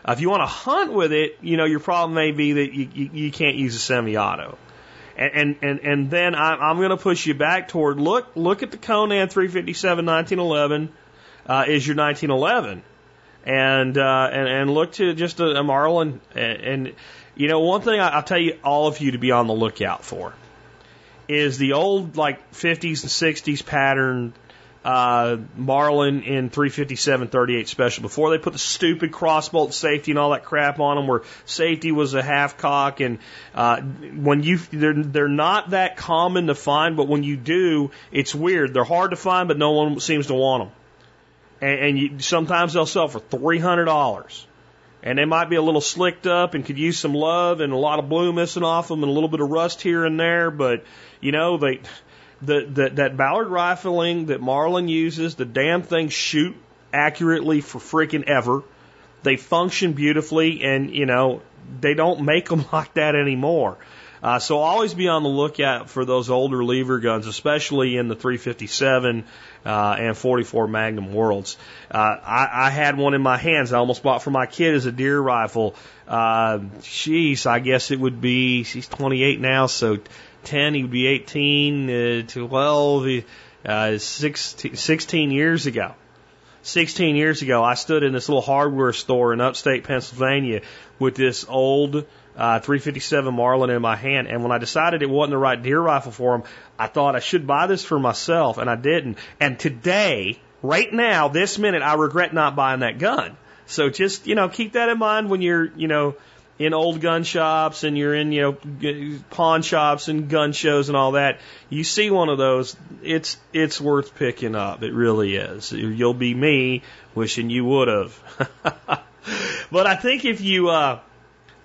If you want to hunt with it, you know, your problem may be that you can't use a semi-auto. And then I'm going to push you back toward, look at the Conan 357 1911 is your 1911. And look to just a Marlin. And, you know, one thing I'll tell you, all of you to be on the lookout for is the old, like, 50s and 60s pattern Marlin in 357-38 special. Before they put the stupid crossbolt safety and all that crap on them, where safety was a half cock, and they're not that common to find, but when you do, it's weird. They're hard to find, but no one seems to want them. And sometimes they'll sell for $300, and they might be a little slicked up and could use some love and a lot of blue missing off them and a little bit of rust here and there, but you know they. That Ballard rifling that Marlin uses, the damn things shoot accurately for frickin' ever. They function beautifully, and, you know, they don't make them like that anymore. So always be on the lookout for those older lever guns, especially in the 357 and 44 Magnum worlds. I had one in my hands. I almost bought for my kid as a deer rifle. I guess it would be, he's 28 now, so 10, he would be 18, 12, 16 years ago. 16 years ago, I stood in this little hardware store in upstate Pennsylvania with this old 357 Marlin in my hand. And when I decided it wasn't the right deer rifle for him, I thought I should buy this for myself, and I didn't. And today, right now, this minute, I regret not buying that gun. So just, keep that in mind when you're, in old gun shops and you're in, pawn shops and gun shows and all that. You see one of those, it's worth picking up. It really is. You'll be me wishing you would have. But I think if you,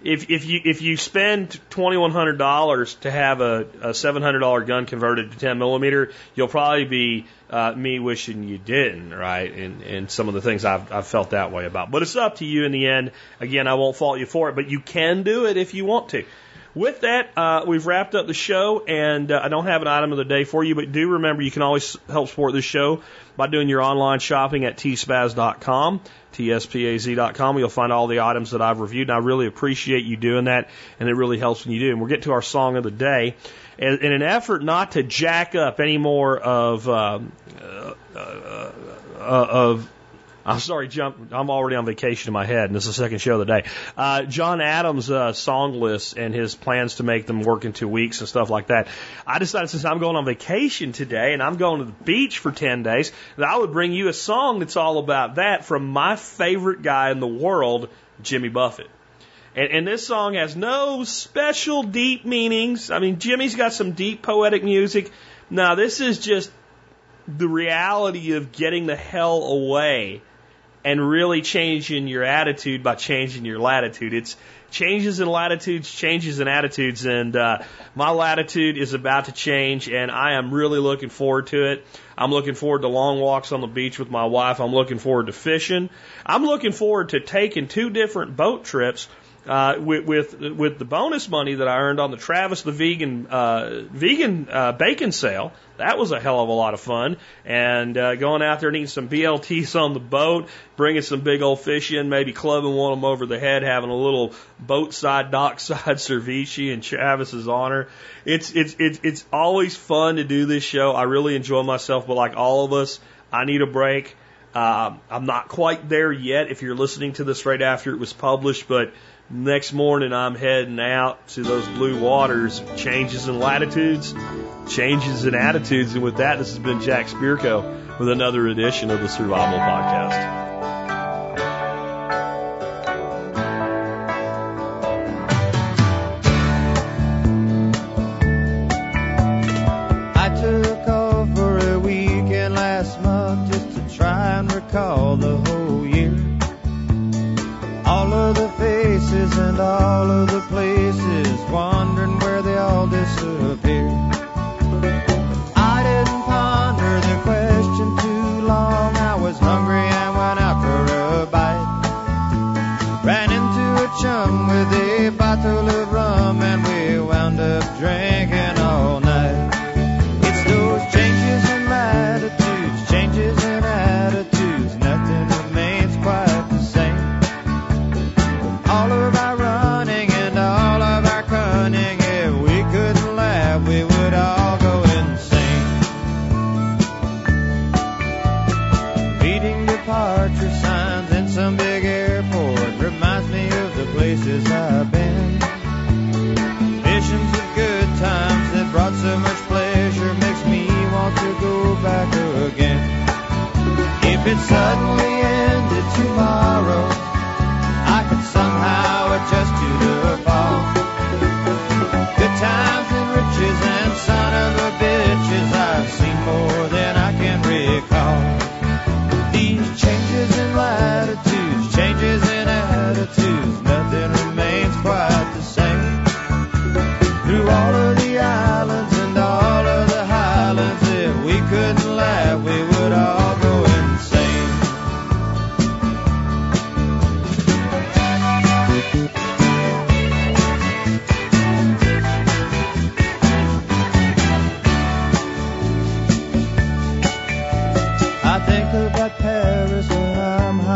if you spend $2,100 to have a $700 gun converted to 10mm, you'll probably be me wishing you didn't, right? And some of the things I've felt that way about. But it's up to you in the end. Again, I won't fault you for it, but you can do it if you want to. With that, we've wrapped up the show, and I don't have an item of the day for you, but do remember you can always help support this show by doing your online shopping at tspaz.com, tspaz.com. You'll find all the items that I've reviewed, and I really appreciate you doing that, and it really helps when you do. And we'll get to our song of the day. In an effort not to jack up any more I'm already on vacation in my head, and this is the second show of the day. John Adams' song list and his plans to make them work in 2 weeks and stuff like that. I decided since I'm going on vacation today and I'm going to the beach for 10 days, that I would bring you a song that's all about that from my favorite guy in the world, Jimmy Buffett. And this song has no special deep meanings. I mean, Jimmy's got some deep poetic music. Now, this is just the reality of getting the hell away and really changing your attitude by changing your latitude. It's changes in latitudes, changes in attitudes, and my latitude is about to change, and I am really looking forward to it. I'm looking forward to long walks on the beach with my wife. I'm looking forward to fishing. I'm looking forward to taking 2 different boat trips with the bonus money that I earned on the Travis the vegan bacon sale. That was a hell of a lot of fun. And going out there and eating some BLTs on the boat, bringing some big old fish in, maybe clubbing one of them over the head, having a little boatside, dockside ceviche in Travis's honor. It's always fun to do this show. I really enjoy myself, but like all of us, I need a break. I'm not quite there yet if you're listening to this right after it was published, but next morning I'm heading out to those blue waters. Changes in latitudes, changes in attitudes. And with that, this has been Jack Spirko with another edition of the Survival Podcast. Call the whole year, all of the faces and all of the places, wondering where they all disappear. I didn't ponder the question too long. I was hungry and went out for a bite. Ran into a chum with a bottle of rum, and we wound up drinking all night. It's those changes in latitudes, changes in attitudes. Places I've been, visions of good times that brought so much pleasure, makes me want to go back again. If it suddenly ended tomorrow, I could somehow adjust to the fall. Good times and riches and son of a bitches, I've seen more than I can recall. These changes in latitudes, changes in attitudes, nothing remains quite the same. Through all of the islands and all of the highlands, if we couldn't laugh, we would all go insane. think about Paris when I'm high.